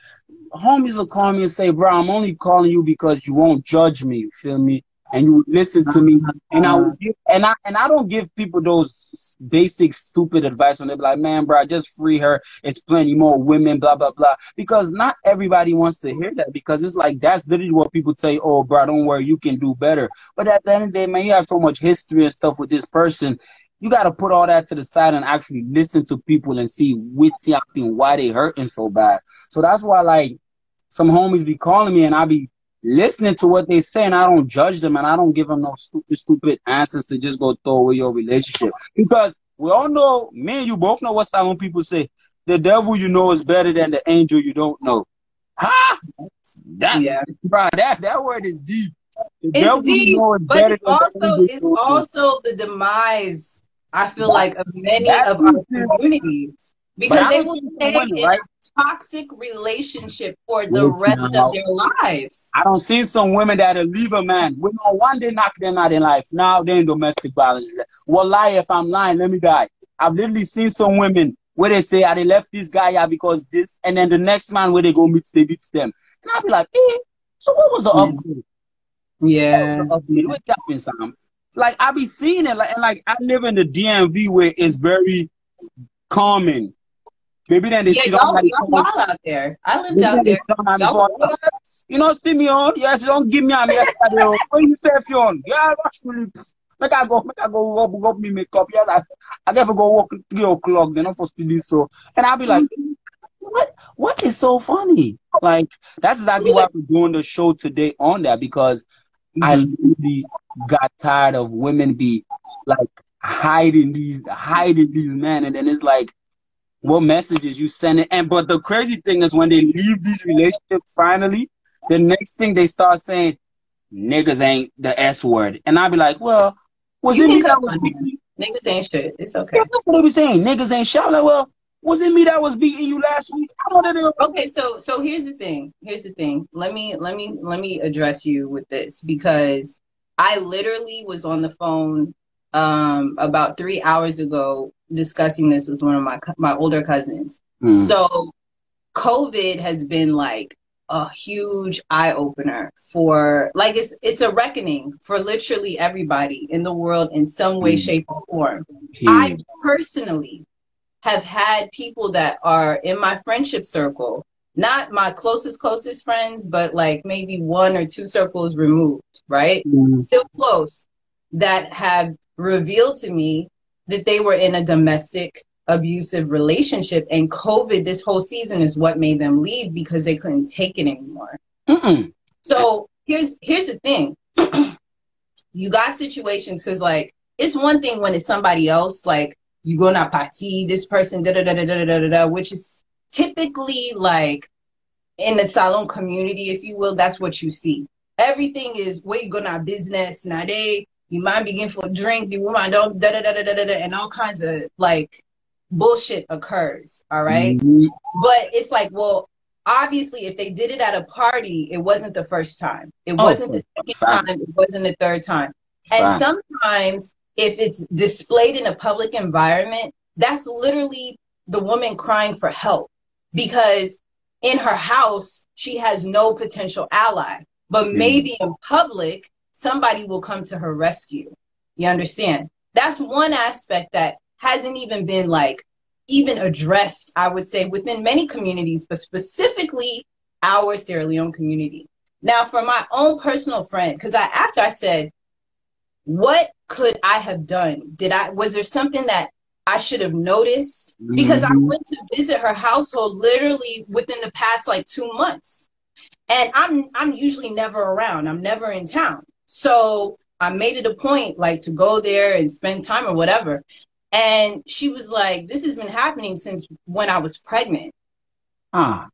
homies will call me and say, "Bro, I'm only calling you because you won't judge me." You feel me? And you listen to me, and I would give, and I and I don't give people those basic stupid advice when they're like, "Man, bro, just free her. It's plenty more women, blah blah blah." Because not everybody wants to hear that. Because it's like that's literally what people say. Oh, bro, don't worry, you can do better. But at the end of the day, man, you have so much history and stuff with this person. You got to put all that to the side and actually listen to people and see what's happening, why they hurting so bad. So that's why like some homies be calling me, and I be listening to what they say, and I don't judge them, and I don't give them no stupid, stupid answers to just go throw away your relationship. Because we all know, me and you both know what Salon people say. The devil you know is better than the angel you don't know. Ha! Huh? That, yeah. Bro, that, that word is deep. The it's devil deep, you know is but better it's, than also, the it's also the demise, I feel that, like, of many of our communities. Because they will stay in right? a toxic relationship for the We're rest of their lives. I don't see some women that'll leave a man. We know one day knock them out in life. Now they in domestic violence. Well, lie if I'm lying, let me die. I've literally seen some women where they say, I they left this guy out because this, and then the next man where they go meet, they beat them. And I'll be like, eh, so what was the yeah. upgrade? Yeah. What was the upgrade? What's happening, Sam? Like, I be seeing it. Like, and like, I live in the D M V where it's very common Maybe then they yeah, sit on. Yeah, y'all wild out there. I lived maybe out there. Yes. You know, see me on. Yes, you don't give me on yesterday. What you say, Fion? Yeah, watch me. Make I go, make I go rub, rub me makeup. Yes, I, I never go work three o'clock. They're not supposed to do so. And I'll be like, what? What is so funny? Like that's exactly really? why we're doing the show today on that, because mm-hmm. I really got tired of women be like hiding these, hiding these men, and then it's like, what messages you sending? And but the crazy thing is when they leave these relationships finally, the next thing they start saying, niggas ain't the S word. And I'll be like, well, was you it me that was beating you? Niggas ain't shit. It's okay. Yeah, that's what they be saying. Niggas ain't shit. Like, well, was it me that was beating you last week? I don't know that. Okay, so so here's the thing. Here's the thing. Let me let me let me address you with this, because I literally was on the phone um about three hours ago discussing this with one of my my older cousins. Mm. So COVID has been like a huge eye-opener for like it's it's a reckoning for literally everybody in the world in some way, mm. shape or form. Jeez. I personally have had people that are in my friendship circle, not my closest closest friends, but like maybe one or two circles removed, right? Mm. Still close, that have revealed to me that they were in a domestic abusive relationship, and COVID this whole season is what made them leave because they couldn't take it anymore. Mm-mm. So here's here's the thing. You got situations, because like it's one thing when it's somebody else, like you go na party, this person da da da da da da da da, which is typically like in the salon community, if you will, that's what you see. Everything is where you go na business na day. You might begin for a drink, the woman don't da da da da da da, and all kinds of like bullshit occurs. All right, mm-hmm. But it's like, well, obviously, if they did it at a party, it wasn't the first time, it oh, wasn't the second fine. time, it wasn't the third time, fine. And sometimes if it's displayed in a public environment, that's literally the woman crying for help, because in her house she has no potential ally, but mm-hmm. maybe in public, somebody will come to her rescue. You understand? That's one aspect that hasn't even been like even addressed, I would say, within many communities, but specifically our Sierra Leone community. Now, for my own personal friend, because I asked her, I said, what could I have done? Did I, was there something that I should have noticed? Mm-hmm. Because I went to visit her household literally within the past like two months. And I'm I'm usually never around. I'm never in town. So I made it a point like to go there and spend time or whatever. And she was like, this has been happening since when I was pregnant. Ah.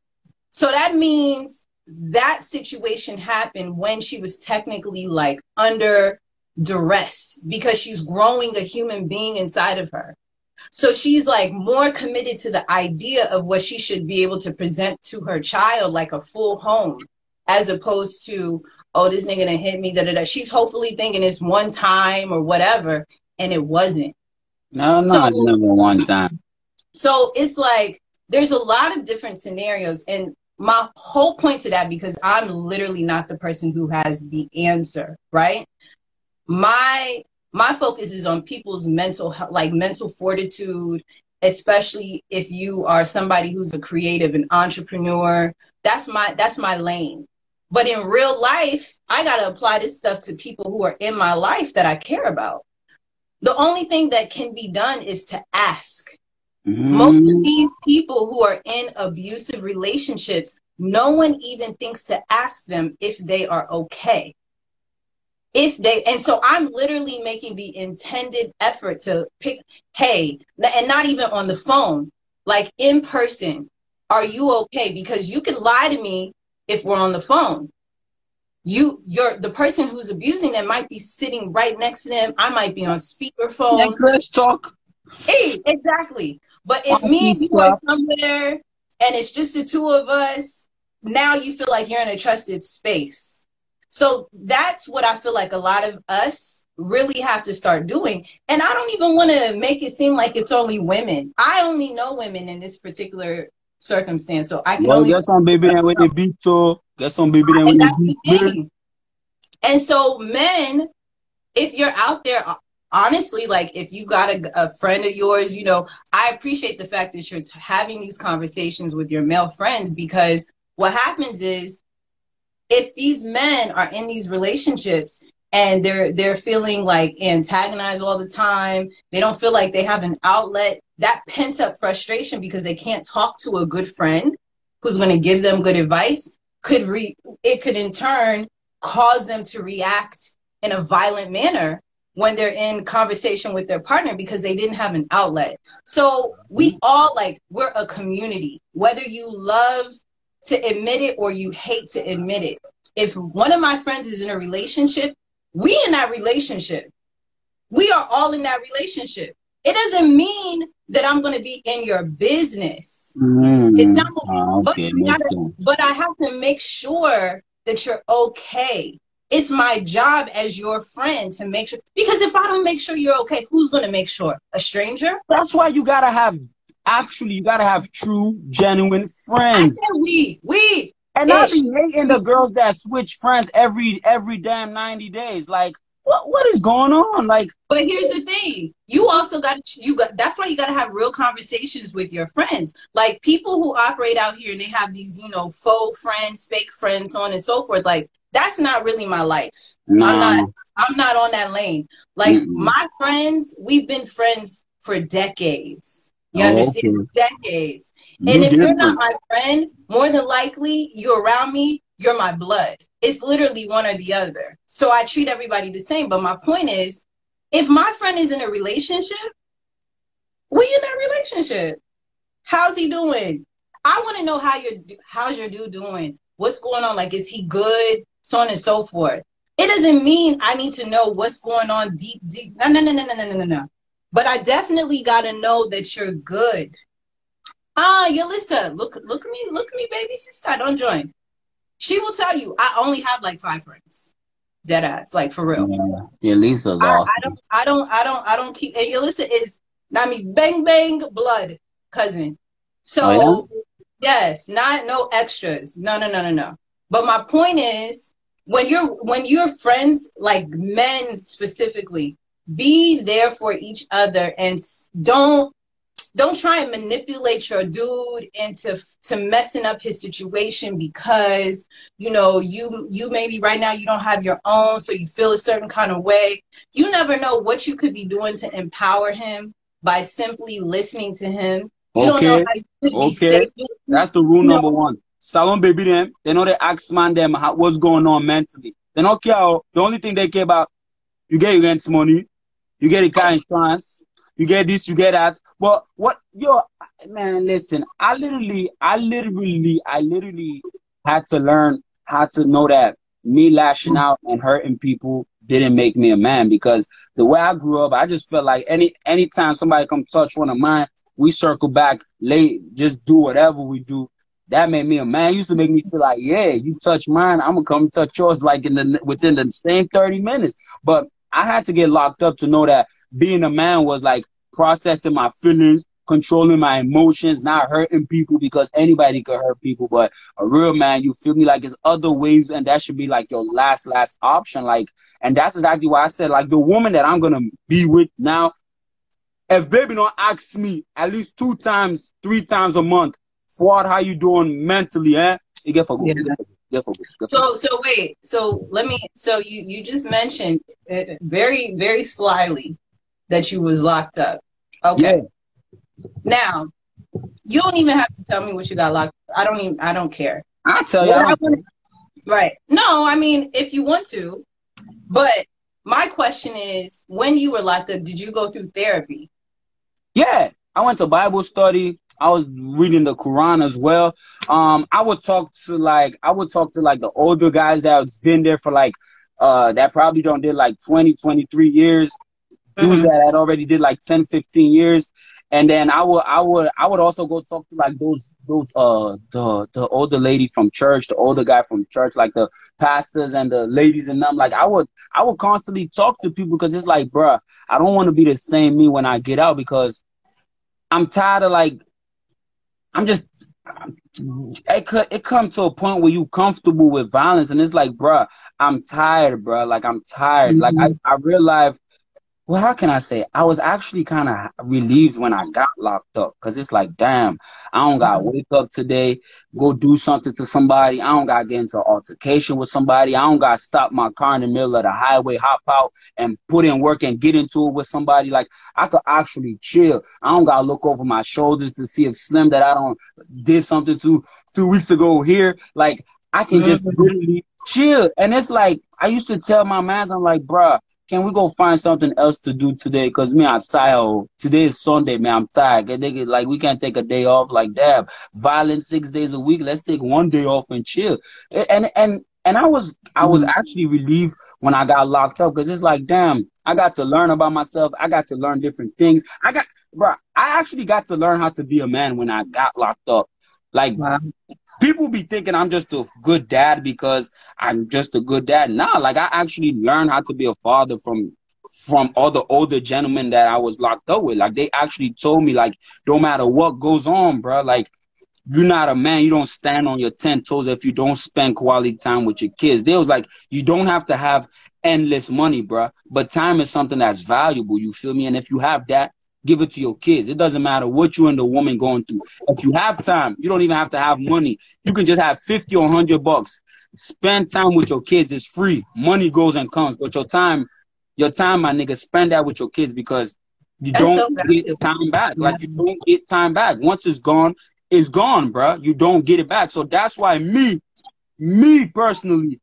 So that means that situation happened when she was technically like under duress, because she's growing a human being inside of her. So she's like more committed to the idea of what she should be able to present to her child, like a full home, as opposed to, oh, this nigga done hit me, da da da. She's hopefully thinking it's one time or whatever, and it wasn't. No, so, not never one time. So it's like there's a lot of different scenarios, and my whole point to that, because I'm literally not the person who has the answer, right? My my focus is on people's mental health, like mental fortitude, especially if you are somebody who's a creative, an entrepreneur. That's my that's my lane. But in real life, I got to apply this stuff to people who are in my life that I care about. The only thing that can be done is to ask. Mm-hmm. Most of these people who are in abusive relationships, no one even thinks to ask them if they are okay. If they, and so I'm literally making the intended effort to pick, hey, and not even on the phone, like in person, are you okay? Because you can lie to me if we're on the phone. You, you're the person who's abusing them might be sitting right next to them. I might be on speakerphone. Like, let's talk. Hey, exactly. But if me and you are somewhere and it's just the two of us, now you feel like you're in a trusted space. So that's what I feel like a lot of us really have to start doing. And I don't even want to make it seem like it's only women. I only know women in this particular circumstance. So I can well, only... Get some baby then with the beat, so... Get some baby then with the beat. And so men, if you're out there honestly, like, if you got a, a friend of yours, you know, I appreciate the fact that you're having these conversations with your male friends, because what happens is, if these men are in these relationships and they're they're feeling like antagonized all the time, they don't feel like they have an outlet, that pent up frustration because they can't talk to a good friend who's going to give them good advice could re it could in turn cause them to react in a violent manner when they're in conversation with their partner, because they didn't have an outlet. So we all, like, we're a community, whether you love to admit it or you hate to admit it. If one of my friends is in a relationship, we in that relationship, we are all in that relationship. It doesn't mean that I'm going to be in your business. Mm. It's not, oh, okay. but, gotta, but I have to make sure that you're okay. It's my job as your friend to make sure, because if I don't make sure you're okay, who's going to make sure? A stranger? That's why you got to have, actually, you got to have true, genuine friends. I said we, we. And I've been hating the girls that switch friends every every damn ninety days. Like, what what is going on? Like, but here's the thing: you also got you got. That's why you got to have real conversations with your friends. Like, people who operate out here and they have these, you know, faux friends, fake friends, so on and so forth. Like, that's not really my life. No. I'm not. I'm not on that lane. Like, mm-mm. my friends, we've been friends for decades. You understand? Oh, okay. Decades. And you if different. You're not my friend, more than likely, you're around me, you're my blood. It's literally one or the other. So I treat everybody the same. But my point is, if my friend is in a relationship, we in that relationship. How's he doing? I want to know how you're, how's your dude doing? What's going on? Like, is he good? So on and so forth. It doesn't mean I need to know what's going on deep, deep. No, no, no, no, no, no, no, no. But I definitely gotta know that you're good. Ah, Yalissa, look, look at me, look at me, baby sister. Don't join. She will tell you I only have like five friends, dead ass, like for real. Yeah, Yalissa's I, awesome. I don't, I don't, I don't, I don't keep. And Yalissa is not me, bang bang blood cousin. So oh, yeah? Yes, not no extras. No, no, no, no, no. But my point is, when you're when you're friends, like men specifically, be there for each other, and don't don't try and manipulate your dude into to messing up his situation because, you know, you you maybe right now you don't have your own, so you feel a certain kind of way. You never know what you could be doing to empower him by simply listening to him. You okay. Don't know how you could okay. be saving. That's the rule no. number one. Salon baby them, they know they ask man them how, what's going on mentally. They don't care. The only thing they care about, you get your rent money. You get a car insurance. You get this. You get that. But what, yo, man? Listen, I literally, I literally, I literally had to learn how to know that me lashing out and hurting people didn't make me a man, because the way I grew up, I just felt like any anytime somebody come touch one of mine, we circle back, late, just do whatever we do. That made me a man. It used to make me feel like, yeah, you touch mine, I'm gonna come touch yours, like in the within the same thirty minutes, but. I had to get locked up to know that being a man was like processing my feelings, controlling my emotions, not hurting people, because anybody could hurt people. But a real man, you feel me? Like, it's other ways, and that should be like your last, last option. Like, and that's exactly why I said, like, the woman that I'm going to be with now, if baby don't ask me at least two times, three times a month, Fuad, how you doing mentally, eh? You get for good. Yeah. Go for it, go for so, it. so wait, so let me, so you, you just mentioned uh, very, very slyly that you was locked up. Okay. Yeah. Now, you don't even have to tell me what you got locked up. I don't even, I don't care. I'll tell you. I wanna, right. No, I mean, if you want to, but my question is, when you were locked up, did you go through therapy? Yeah. I went to Bible study. I was reading the Quran as well. Um, I would talk to like I would talk to like the older guys that's been there for like uh that probably done did like twenty, twenty-three years. Mm-hmm. Dudes that had already did like ten, fifteen years. And then I would I would I would also go talk to like those those uh the the older lady from church, the older guy from church, like the pastors and the ladies and them. Like I would I would constantly talk to people, because it's like, bruh, I don't want to be the same me when I get out, because I'm tired of like I'm just, it could, it come to a point where you comfortable with violence, and it's like, bruh, I'm tired, bruh. Like, I'm tired. Mm-hmm. Like, I, I realized well, how can I say? I was actually kind of relieved when I got locked up, because it's like, damn, I don't got to wake up today, go do something to somebody. I don't got to get into an altercation with somebody. I don't got to stop my car in the middle of the highway, hop out, and put in work and get into it with somebody. Like, I could actually chill. I don't got to look over my shoulders to see if Slim that I don't did something to two weeks ago here. Like, I can just literally chill. And it's like, I used to tell my mans, I'm like, bruh, can we go find something else to do today? Because me, I'm tired. Today is Sunday, man. I'm tired. Nigga, like, we can't take a day off like that. Violent six days a week. Let's take one day off and chill. And and and I was I was actually relieved when I got locked up, because it's like, damn, I got to learn about myself. I got to learn different things. I got, bro, I actually got to learn how to be a man when I got locked up. Like, wow. People be thinking I'm just a good dad because I'm just a good dad. Nah, like, I actually learned how to be a father from from all the older gentlemen that I was locked up with. Like, they actually told me, like, no matter what goes on, bro, like, you're not a man. You don't stand on your ten toes if you don't spend quality time with your kids. They was like, you don't have to have endless money, bro, but time is something that's valuable. You feel me? And if you have that, give it to your kids. It doesn't matter what you and the woman going through. If you have time, you don't even have to have money. You can just have fifty or one hundred bucks. Spend time with your kids. It's free. Money goes and comes. But your time, your time, my nigga, spend that with your kids, because you That's don't so get time back. Yeah. Like, you don't get time back. Once it's gone, it's gone, bro. You don't get it back. So that's why me, me personally,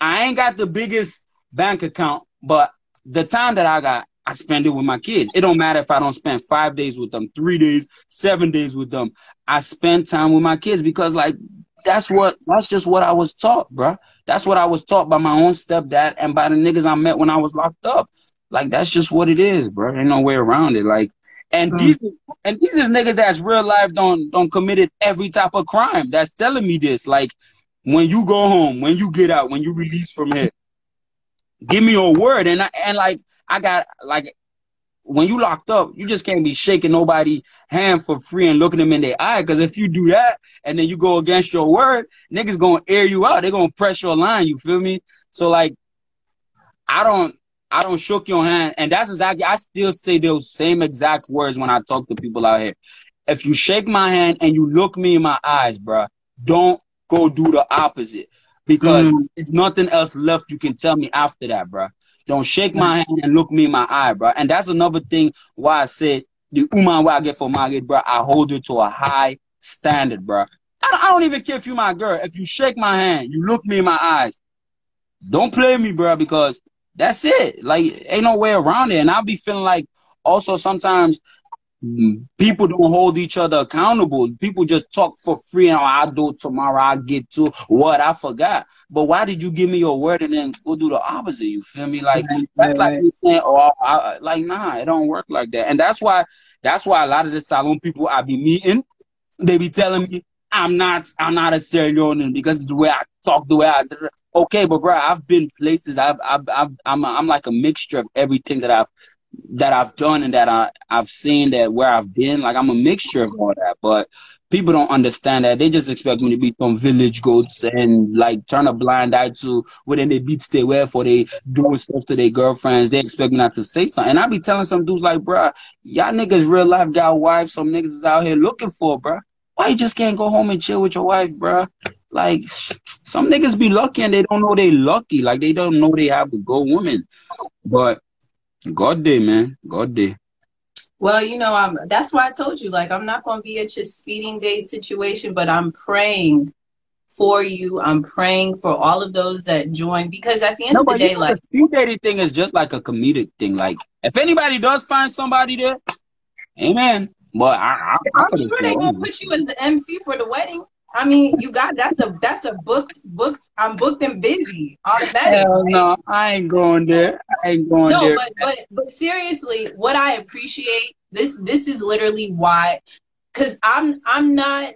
I ain't got the biggest bank account, but the time that I got, I spend it with my kids. It don't matter if I don't spend five days with them, three days, seven days with them. I spend time with my kids, because, like, that's what, that's just what I was taught, bro. That's what I was taught by my own stepdad and by the niggas I met when I was locked up. Like, that's just what it is, bro. Ain't no way around it. Like, and mm-hmm. these and these is niggas that's real life, don't don't committed every type of crime. That's telling me this. Like, when you go home, when you get out, when you release from here, give me your word. And I, and like, I got, like, when you locked up, you just can't be shaking nobody's hand for free and looking them in their eye, because if you do that and then you go against your word, niggas gonna air you out. They're gonna press your line, you feel me? So, like, I don't I don't shook your hand, and that's exactly, I still say those same exact words when I talk to people out here. If you shake my hand and you look me in my eyes, bruh, don't go do the opposite. Because mm. there's nothing else left you can tell me after that, bro. Don't shake my hand and look me in my eye, bro. And that's another thing why I say the woman where I get for married, bro, I hold her to a high standard, bro. I don't, I don't even care if you're my girl. If you shake my hand, you look me in my eyes, don't play me, bro, because that's it. Like, ain't no way around it. And I'll be feeling like also sometimes people don't hold each other accountable. People just talk for free and, oh, I'll do it tomorrow, I'll get to what I forgot. But why did you give me your word and then go do the opposite? You feel me? Like, yeah, that's like me saying, oh, I, I, like, nah, it don't work like that. And that's why that's why a lot of the Saloon people I be meeting, they be telling me, I'm not I'm not a Sierra Leonean because the way I talk, the way I okay, but bro, I've been places. I've I've, I've I'm a, I'm like a mixture of everything that I've that I've done and that I, I've seen, that where I've been, like, I'm a mixture of all that, but people don't understand that. They just expect me to be some village goats and, like, turn a blind eye to whether they beats they wear for they doing stuff to their girlfriends. They expect me not to say something. And I be telling some dudes, like, bruh, y'all niggas real life got wives, some niggas is out here looking for, bruh. Why you just can't go home and chill with your wife, bruh? Like, some niggas be lucky and they don't know they lucky. Like, they don't know they have a good woman. But God day, man. God day. Well, you know, I'm, that's why I told you, like, I'm not going to be at your speeding date situation, but I'm praying for you. I'm praying for all of those that join, because at the end no, of the day, you know, like, the speed dating thing is just like a comedic thing. Like, if anybody does find somebody there, amen. But I, I, I I'm sure they're going to put you as the M C for the wedding. I mean, you got that's a that's a booked booked. I'm booked and busy. Automatically. Hell no, I ain't going there. I ain't going no, there. No, but, but but seriously, what I appreciate this this is literally why, because I'm I'm not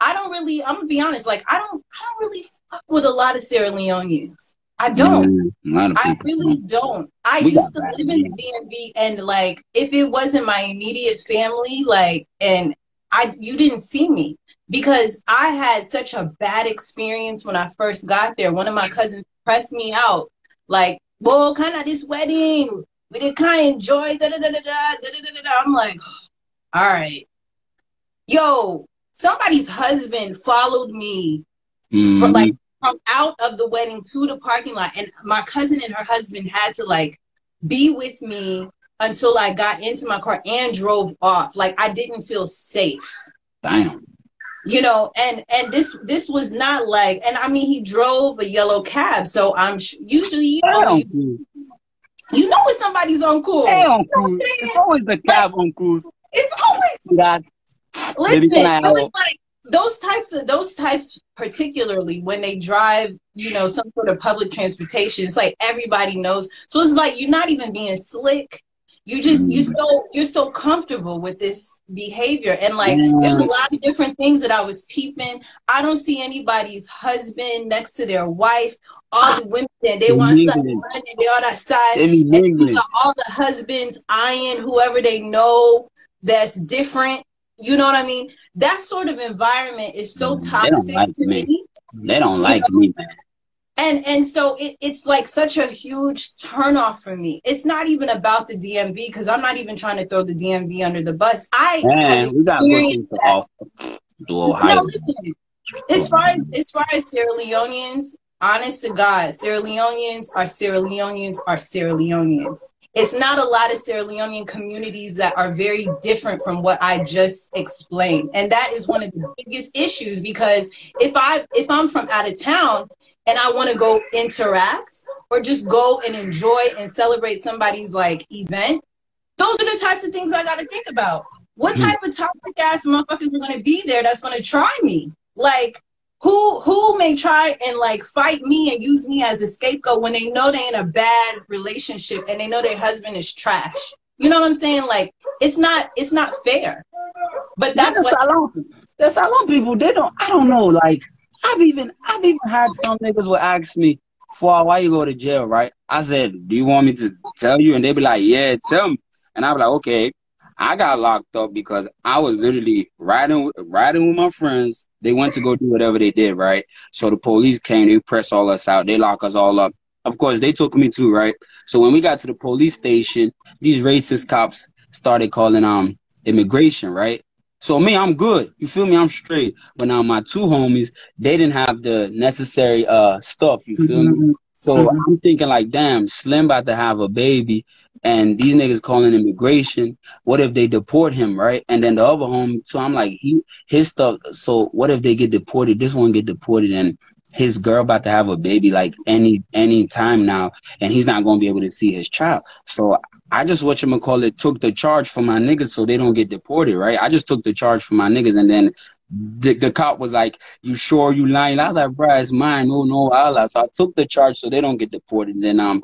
I don't really I'm gonna be honest. Like I don't I don't really fuck with a lot of Sierra Leoneans. I don't. Mm, I really don't. I we used to live in the D M V, and like if it wasn't my immediate family, like and I you didn't see me. Because I had such a bad experience when I first got there. One of my cousins pressed me out, like, well, kind of this wedding, we did kind of enjoy da da da da da da da da da. I'm like, all right, yo, somebody's husband followed me mm-hmm. for like from out of the wedding to the parking lot, and my cousin and her husband had to like be with me until I got into my car and drove off. Like I didn't feel safe. Damn. You know, and and this this was not like, and I mean, he drove a yellow cab, so I'm usually you know, you, you know when somebody's uncool. Hey, uncool. You know it's always the cab like, uncles. It's always that. Listen, it was like those types of those types, particularly when they drive, you know, some sort of public transportation. It's like everybody knows, so it's like you're not even being slick. You just mm. you so you're so comfortable with this behavior, and like yes. there's a lot of different things that I was peeping. I don't see anybody's husband next to their wife. All the women that they want side, they all that side. And all the husbands eyeing whoever they know that's different. You know what I mean? That sort of environment is so toxic like to me. me. They don't like you know? me, man. And and so it, it's like such a huge turnoff for me. It's not even about the D M V because I'm not even trying to throw the D M V under the bus. I man, we got Brooklyn to off the Ohio. No, listen, as far as as far as Sierra Leoneans, honest to God, Sierra Leoneans are Sierra Leoneans are Sierra Leoneans. It's not a lot of Sierra Leonean communities that are very different from what I just explained. And that is one of the biggest issues because if I if I'm from out of town and I want to go interact or just go and enjoy and celebrate somebody's like event, those are the types of things I got to think about. What type of toxic ass motherfuckers are going to be there that's going to try me? Like Who who may try and like fight me and use me as a scapegoat when they know they in a bad relationship and they know their husband is trash? You know what I'm saying? Like it's not it's not fair. But that's that's what a lot, that's a lot of people. They don't. I don't know. Like I've even I've even had some niggas will ask me, "For why you go to jail?" Right? I said, "Do you want me to tell you?" And they be like, "Yeah, tell me." And I'm like, "Okay." I got locked up because I was literally riding, riding with my friends. They went to go do whatever they did, right? So the police came, they pressed all us out, they locked us all up. Of course, they took me too, right? So when we got to the police station, these racist cops started calling um immigration, right? So me, I'm good. You feel me? I'm straight. But now my two homies, they didn't have the necessary uh stuff. You feel mm-hmm. me? So mm-hmm. I'm thinking like, damn, Slim about to have a baby. And these niggas calling immigration. What if they deport him, right? And then the other home, so I'm like, he his stuff. So what if they get deported? This one get deported, and his girl about to have a baby like any any time now, and he's not gonna be able to see his child. So I just whatchamacallit took the charge for my niggas so they don't get deported, right? I just took the charge for my niggas, and then the, the cop was like, "You sure you lying?" I was like, "Bruh, it's mine." No, no, I lied. So I took the charge so they don't get deported. And then um.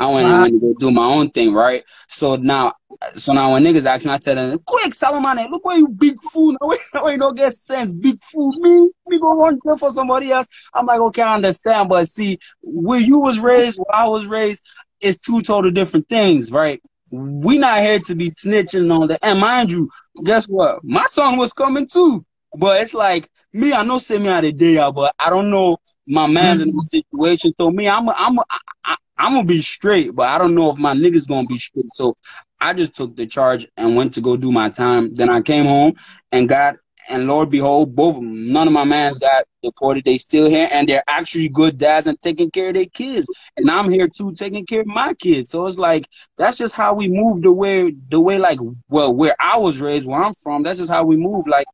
I went, I went to go do my own thing, right? So now, so now when niggas ask me, I tell them, "Quick, Salamane, look where you big fool. No way, no way, don't get sense, big fool. Me, me go run jail for somebody else." I'm like, okay, I understand, but see, where you was raised, where I was raised, it's two total different things, right? We not here to be snitching on the. And mind you, guess what? My son was coming too, but it's like me. I know say me out of there, but I don't know my man's in the situation. So me, I'm, a, I'm. A, I, I'm gonna be straight, but I don't know if my niggas gonna be straight. So I just took the charge and went to go do my time. Then I came home and got, and Lord behold, both of them, none of my mans got deported. They still here, and they're actually good dads and taking care of their kids. And I'm here too, taking care of my kids. So it's like that's just how we move the way, the way like well, where I was raised, where I'm from. That's just how we move. Like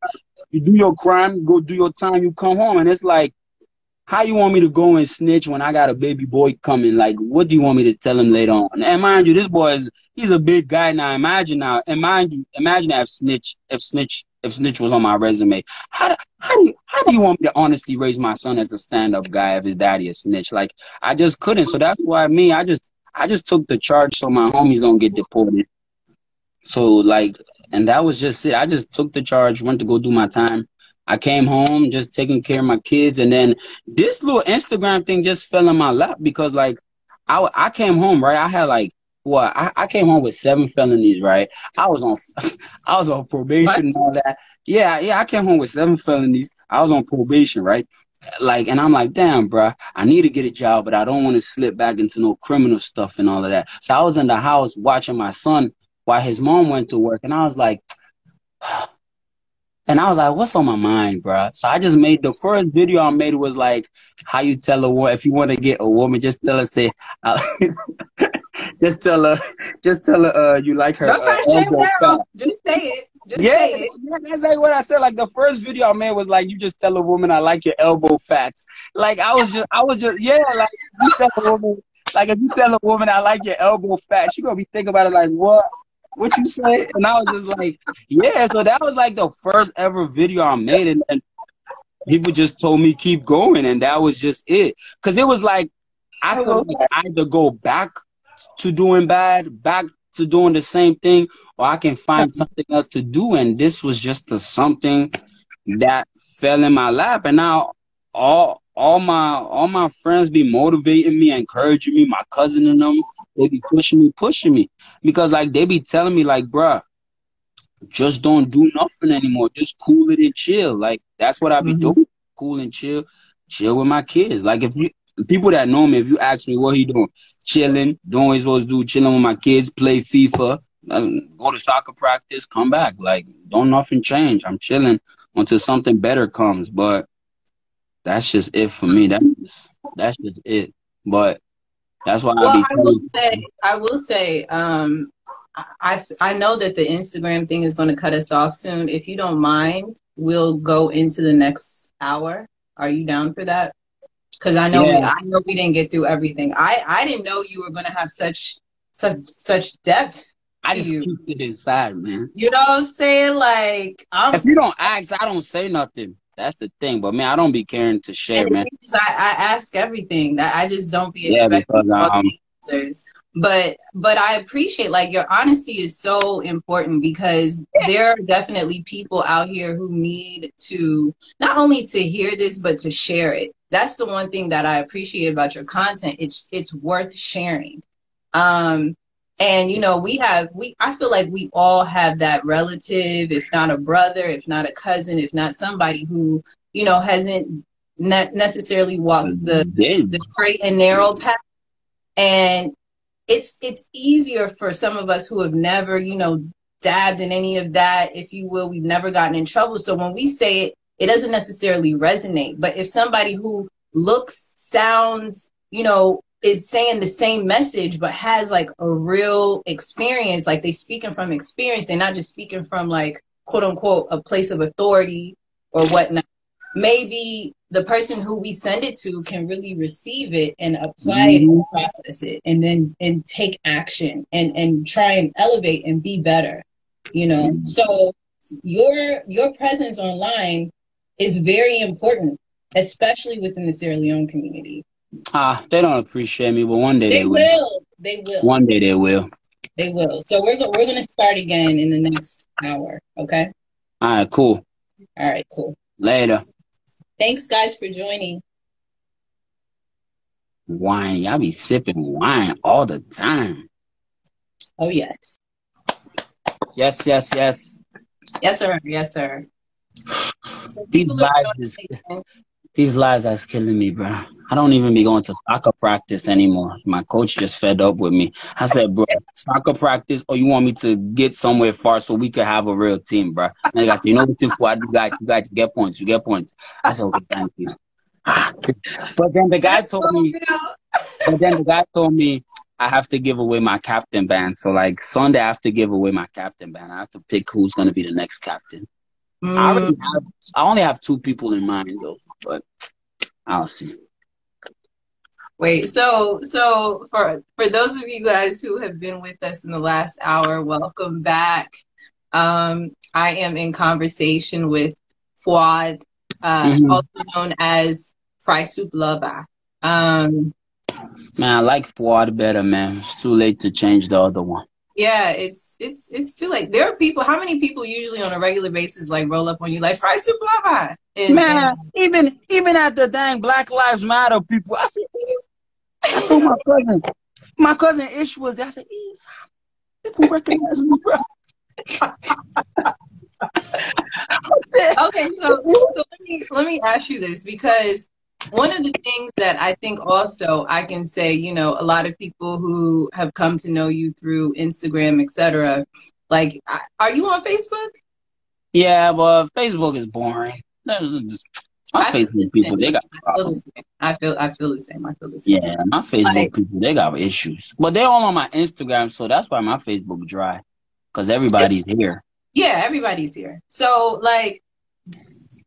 you do your crime, you go do your time, you come home, and it's like. How you want me to go and snitch when I got a baby boy coming? Like, what do you want me to tell him later on? And mind you, this boy is, he's a big guy now. Imagine now, and mind you, imagine if snitch, if snitch, if snitch was on my resume. How do, how do, how do you want me to honestly raise my son as a stand-up guy if his daddy is snitch? Like, I just couldn't. So that's why me, I just, I just took the charge so my homies don't get deported. So like, and that was just it. I just took the charge, went to go do my time. I came home just taking care of my kids, and then this little Instagram thing just fell in my lap because, like, I, I came home, right? I had, like, what? I, I came home with seven felonies, right? I was on I was on probation what? and all that. Yeah, yeah, I came home with seven felonies. I was on probation, right? like, and I'm like, damn, bruh, I need to get a job, but I don't want to slip back into no criminal stuff and all of that. So I was in the house watching my son while his mom went to work, and I was like, and I was like, what's on my mind, bruh? So I just made, the first video I made was like, how you tell a woman, if you want to get a woman, just tell her, say, uh, just tell her, just tell her uh, you like her. Uh, Carol, just say it. Just yeah, say it. Yeah, that's like what I said. Like the first video I made was like, you just tell a woman I like your elbow fats. Like I was just, I was just, yeah, like you tell a woman, like if you tell a woman I like your elbow fat, she gonna be thinking about it like, what, what you say? And I was just like, yeah. So that was like the first ever video I made, and, and people just told me keep going, and that was just it. Cause it was like I could like, either go back to doing bad, back to doing the same thing, or I can find something else to do. And this was just a, something that fell in my lap. And now all all my all my friends be motivating me, encouraging me, my cousin and them, they be pushing me, pushing me. Because like they be telling me like, bruh, just don't do nothing anymore. Just cool it and chill. Like that's what I be mm-hmm. doing. Cool and chill. Chill with my kids. Like if you people that know me, if you ask me what he doing, chilling, doing what he's supposed to do, chilling with my kids, play FIFA, go to soccer practice, come back. Like, don't nothing change. I'm chilling until something better comes. But that's just it for me. That's that's just it. But that's why well, I, be I will say. I will say. Um, I I know that the Instagram thing is going to cut us off soon. If you don't mind, we'll go into the next hour. Are you down for that? Because I know yeah. we, I know we didn't get through everything. I, I didn't know you were gonna have such such such depth. I just you. keep it inside, man. You know what I'm saying? Like, I'm, if you don't ask, I don't say nothing. That's the thing. But man, I don't be caring to share, man. I, I ask everything. I, I just don't be expecting yeah, because, um, answers. But but I appreciate like your honesty is so important, because there are definitely people out here who need to not only to hear this but to share it. That's the one thing that I appreciate about your content. It's it's worth sharing. Um, and you know, we have we I feel like we all have that relative, if not a brother, if not a cousin, if not somebody who, you know, hasn't ne- necessarily walked the the straight and narrow path. And it's it's easier for some of us who have never, you know, dabbed in any of that, if you will. We've never gotten in trouble. So when we say it, it doesn't necessarily resonate. But if somebody who looks, sounds, you know, is saying the same message, but has like a real experience, like they speaking from experience, they're not just speaking from like, quote unquote, a place of authority or whatnot. Maybe the person who we send it to can really receive it and apply mm-hmm. it and process it, and then and take action and, and try and elevate and be better, you know? Mm-hmm. So your your presence online is very important, especially within the Sierra Leone community. Ah, they don't appreciate me, but one day they, they will. will. They will. One day they will. They will. So we're, go- we're going to start again in the next hour, okay? All right, cool. All right, cool. Later. Thanks, guys, for joining. Wine. Y'all be sipping wine all the time. Oh, yes. Yes, yes, yes. Yes, sir. Yes, sir. So these, lives is, these lives are killing me, bro. I don't even be going to soccer practice anymore. My coach just fed up with me. I said, bro, soccer practice, or you want me to get somewhere far so we could have a real team, bro? And I said, you know what, you guys, you guys get points, you get points. I said, okay, thank you. But then the guy told me, but then the guy told me I have to give away my captain band. So like Sunday, I have to give away my captain band. I have to pick who's gonna be the next captain. Mm. I already have, I only have two people in mind though, but I'll see. Wait, so so for for those of you guys who have been with us in the last hour, welcome back. Um, I am in conversation with Fuad, uh, mm-hmm. also known as Fry Soup Lover. Um, man, I like Fuad better, man. It's too late to change the other one. Yeah, it's it's it's too late. There are people. How many people usually on a regular basis like roll up on you like Fry Soup Lover? And, man, and, even even at the dang Black Lives Matter people, I said, e-. I told my cousin, my cousin Ish was there. I said, e- they can recognize me, bro. Okay, so so let me let me ask you this, because One of the things that I think also I can say, you know, a lot of people who have come to know you through Instagram, et cetera, like, are you on Facebook? Yeah, well, Facebook is boring. My I Facebook people, they got problems. I feel, I feel the same. I feel the same. Yeah, my Facebook like, people, they got issues. But they're all on my Instagram, so that's why my Facebook dry. Because everybody's it, here. Yeah, everybody's here. So, like,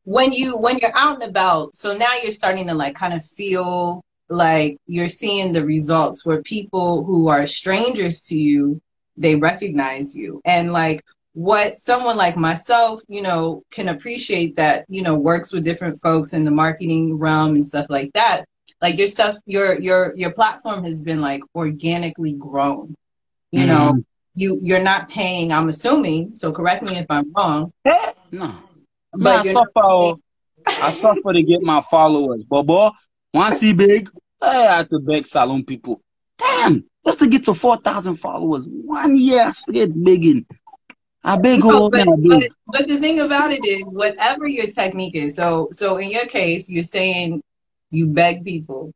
when you when you're out and about, so now you're starting to like kind of feel like you're seeing the results where people who are strangers to you, they recognize you. And like what someone like myself, you know, can appreciate that, you know, works with different folks in the marketing realm and stuff like that. Like your stuff, your your your platform has been like organically grown. You mm-hmm. know, you you're not paying, I'm assuming, so correct me if I'm wrong. No. But I suffer, I suffer to get my followers. But boy, once he big, I had to beg salon people. Damn, just to get to four thousand followers. One year, I forget begging. I beg no, but, but, but the thing about it is, whatever your technique is, so so in your case, you're saying you beg people.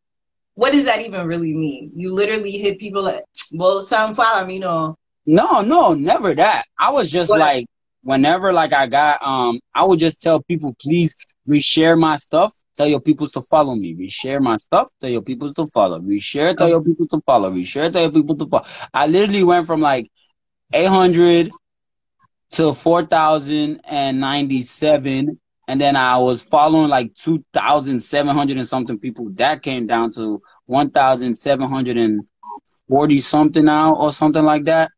What does that even really mean? You literally hit people like, well, some follow me, you know. No, no, never that. I was just but, like, Whenever, like, I got, um, I would just tell people, please reshare my stuff. Tell your people to follow me. Reshare my stuff. Tell your people to follow. Reshare, tell your people to follow. Reshare, tell your people to follow. I literally went from, like, eight hundred to four thousand ninety-seven. And then I was following, like, two thousand seven hundred and something people. That came down to one thousand seven hundred forty something now or something like that.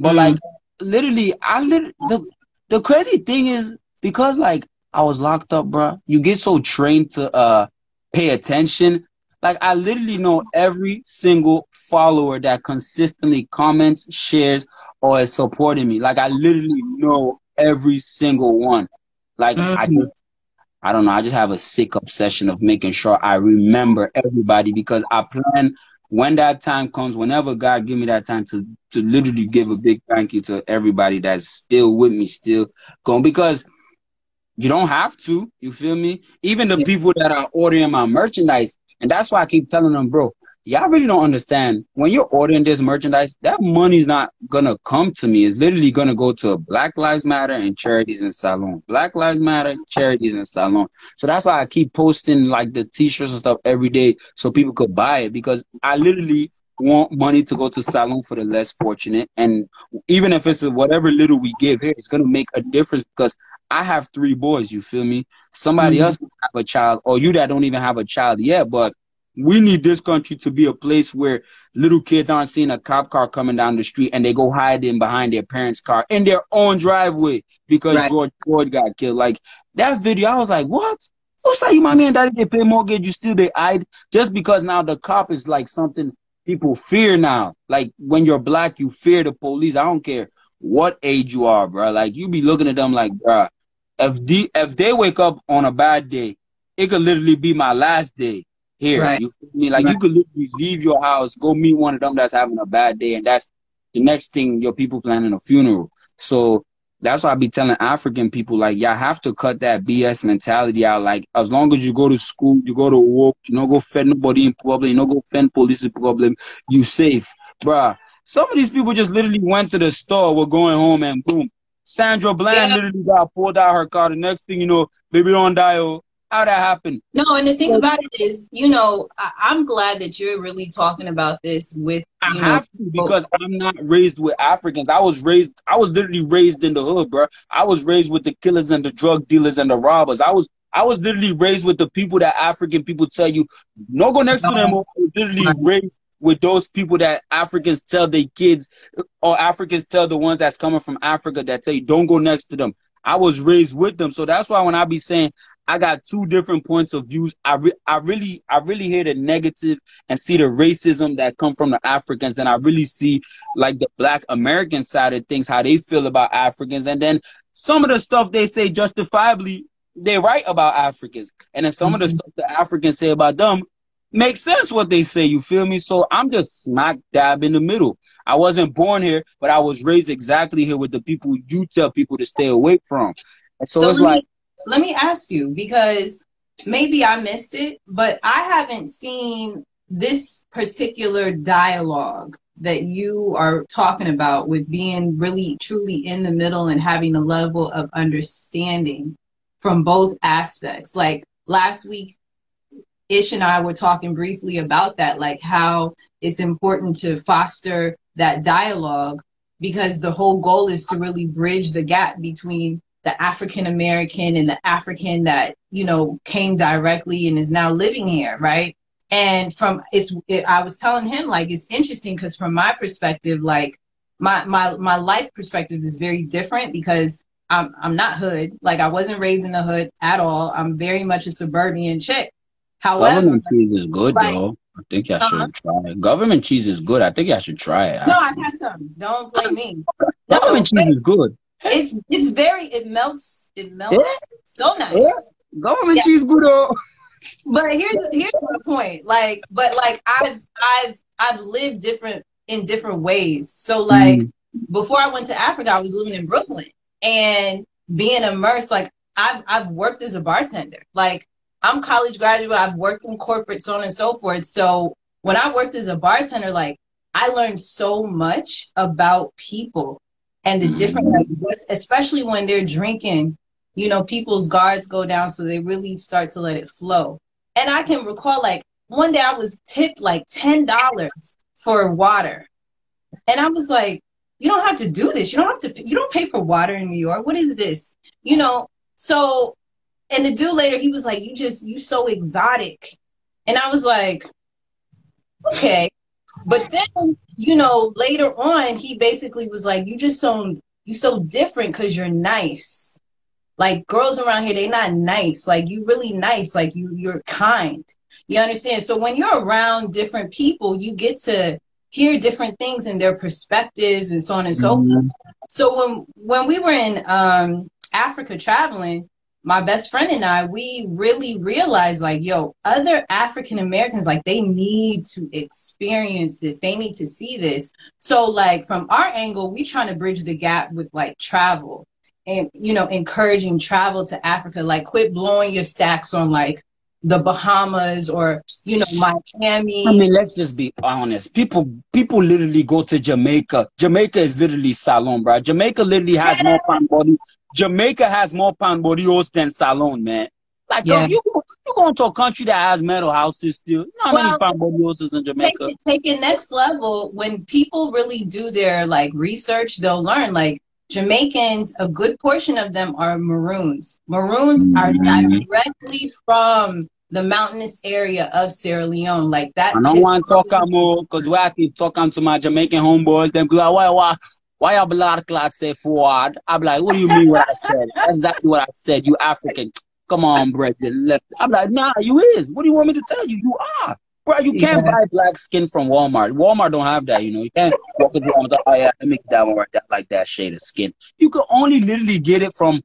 But, mm. like, literally, I literally... The, The crazy thing is, because, like, I was locked up, bro, you get so trained to uh, pay attention. Like, I literally know every single follower that consistently comments, shares, or is supporting me. Like, I literally know every single one. Like, mm-hmm. I just, I don't know, I just have a sick obsession of making sure I remember everybody because I plan when that time comes, whenever God give me that time to, to literally give a big thank you to everybody that's still with me, still going. Because you don't have to, you feel me? Even the yeah. people that are ordering my merchandise. And that's why I keep telling them, bro, y'all really don't understand. When you're ordering this merchandise, that money's not going to come to me. It's literally going to go to Black Lives Matter and Charities and Salon. Black Lives Matter, Charities and Salon. So that's why I keep posting, like, the T-shirts and stuff every day so people could buy it because I literally want money to go to Salon for the less fortunate. And even if it's whatever little we give here, it's going to make a difference because I have three boys, you feel me? Somebody mm-hmm. else have a child or you that don't even have a child yet, but we need this country to be a place where little kids aren't seeing a cop car coming down the street and they go hiding behind their parents' car in their own driveway because right. George Floyd got killed. Like, that video, I was like, what? Who said you, my man, daddy, they pay mortgage, you still they hide? Just because now the cop is like something people fear now. Like, when you're black, you fear the police. I don't care what age you are, bro. Like, you be looking at them like, bro, if, the, if they wake up on a bad day, it could literally be my last day. Here, right. You feel me? Like, right. You could literally leave your house, go meet one of them that's having a bad day, and that's the next thing your people planning a funeral. So that's why I be telling African people, like, y'all have to cut that B S mentality out. Like, as long as you go to school, you go to work, you don't go fed nobody in problem, you don't go fed police in problem, you safe. Bruh, some of these people just literally went to the store, were going home, and boom. Sandra Bland yeah. literally got pulled out her car. The next thing you know, baby don't die, oh. How that happened? No, and the thing so, about it is, you know, I, I'm glad that you're really talking about this with. You I know, have to because folks. I'm not raised with Africans. I was raised. I was literally raised in the hood, bro. I was raised with the killers and the drug dealers and the robbers. I was. I was literally raised with the people that African people tell you no go next no. to them. I was literally right. raised with those people that Africans tell their kids, or Africans tell the ones that's coming from Africa that say don't go next to them. I was raised with them, so that's why when I be saying. I got two different points of views. I, re I really I really hear the negative and see the racism that come from the Africans. Then I really see, like, the Black American side of things, how they feel about Africans. And then some of the stuff they say justifiably, they right about Africans. And then some mm-hmm. of the stuff the Africans say about them makes sense what they say, you feel me? So I'm just smack dab in the middle. I wasn't born here, but I was raised exactly here with the people you tell people to stay away from. And so, so it's like... Let me ask you, because maybe I missed it, but I haven't seen this particular dialogue that you are talking about with being really truly in the middle and having a level of understanding from both aspects. Like last week, Ish and I were talking briefly about that, like how it's important to foster that dialogue, because the whole goal is to really bridge the gap between the African American and the African that, you know, came directly and is now living here, right? And from it's, it, I was telling him, like, it's interesting because from my perspective, like my, my, my life perspective is very different because I'm, I'm not hood. Like I wasn't raised in the hood at all. I'm very much a suburban chick. However, government cheese is good, like, though. I think I should uh-huh. try it. Government cheese is good. I think I should try it. Actually. No, I had some. Don't play me. No, government cheese is good. It's it's very it melts it melts yeah. so nice. Yeah. Government yeah. cheese good, though. But here's here's the point. Like, but like I've I've I've lived different in different ways. So like mm. before I went to Africa, I was living in Brooklyn and being immersed. Like I've I've worked as a bartender. Like. I'm college graduate, I've worked in corporate, so on and so forth. So when I worked as a bartender, like I learned so much about people and the different, like, especially when they're drinking, you know, people's guards go down. So they really start to let it flow. And I can recall, like, one day I was tipped like ten dollars for water. And I was like, you don't have to do this. You don't have to, you don't pay for water in New York. What is this? You know? So And the dude later, he was like, you just, you so exotic. And I was like, okay. But then, you know, later on, he basically was like, you just so, you so different because you're nice. Like girls around here, they not nice. Like you really nice. Like you, you're kind. You understand? So when you're around different people, you get to hear different things and their perspectives and so on and so mm-hmm. forth. So when, when we were in um, Africa traveling, my best friend and I, we really realized, like, yo, other African Americans, like, they need to experience this. They need to see this. So, like, from our angle, we trying to bridge the gap with, like, travel and, you know, encouraging travel to Africa. Like, quit blowing your stacks on, like, the Bahamas or, you know, Miami. I mean, let's just be honest. People people literally go to Jamaica. Jamaica is literally Salon, bro. Jamaica literally has yes. more pound body. Jamaica has more pound burritos than Salon, man. Like, yeah. yo, you you going to a country that has metal houses still? You know how well, many pound burritos in Jamaica? Take it, take it next level. When people really do their, like, research, they'll learn, like, Jamaicans, a good portion of them are Maroons. Maroons mm-hmm. are directly from the mountainous area of Sierra Leone. Like that. I don't want to talk more because when I keep talking to my Jamaican homeboys, they go, why, why, why a blood clot say Fuad? I'm like, what do you mean what I said? That's exactly what I said. You African. Come on, brethren. I'm like, nah, you is. What do you want me to tell you? You are. Bro, you can't yeah. buy black skin from Walmart. Walmart don't have that, you know. You can't walk into Walmart. Oh yeah, let me get that one right. That like that shade of skin. You can only literally get it from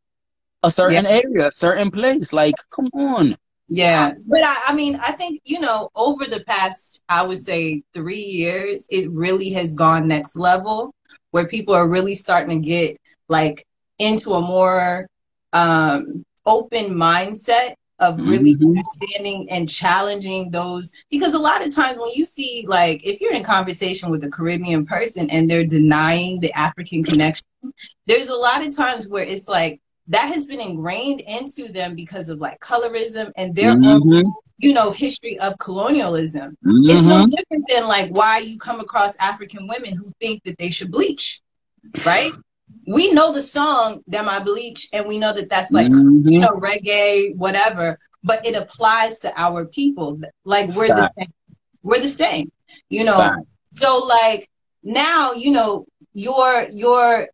a certain yeah. area, a certain place. Like, come on. Yeah, but I, I mean, I think, you know, over the past, I would say three years, it really has gone next level where people are really starting to get like into a more um, open mindset of really mm-hmm. understanding and challenging those, because a lot of times when you see, like, if you're in conversation with a Caribbean person and they're denying the African connection, there's a lot of times where it's like that has been ingrained into them because of like colorism and their mm-hmm. own, you know, history of colonialism. Mm-hmm. It's no different than like why you come across African women who think that they should bleach, right? We know the song that my bleach and we know that that's like mm-hmm. you know reggae whatever, but it applies to our people. Like we're Stop. the same. We're the same, you know. Stop. So like now, you know, your your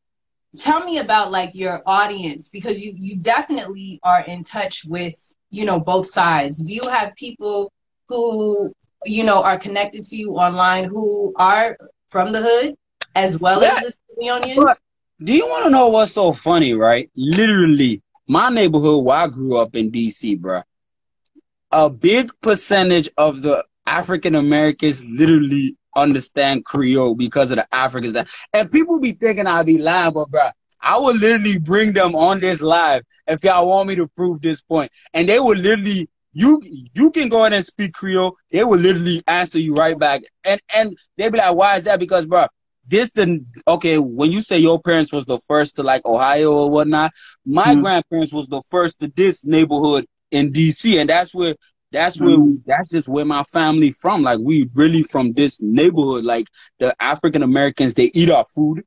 tell me about like your audience, because you you definitely are in touch with, you know, both sides. Do you have people who, you know, are connected to you online who are from the hood as well yeah. as the Leonians? Do you want to know what's so funny, right? Literally, my neighborhood where I grew up in D C, bruh, a big percentage of the African-Americans literally understand Creole because of the Africans. That, and people be thinking I'll be lying, but bruh, I will literally bring them on this live if y'all want me to prove this point. And they will literally You you can go ahead and speak Creole. They will literally answer you right back. And and they be like, why is that? Because, bro, this the okay, when you say your parents was the first to like Ohio or whatnot, my mm-hmm. grandparents was the first to this neighborhood in D C, and that's where that's where mm-hmm. that's just where my family from. Like, we really from this neighborhood. Like, the African Americans, they eat our food.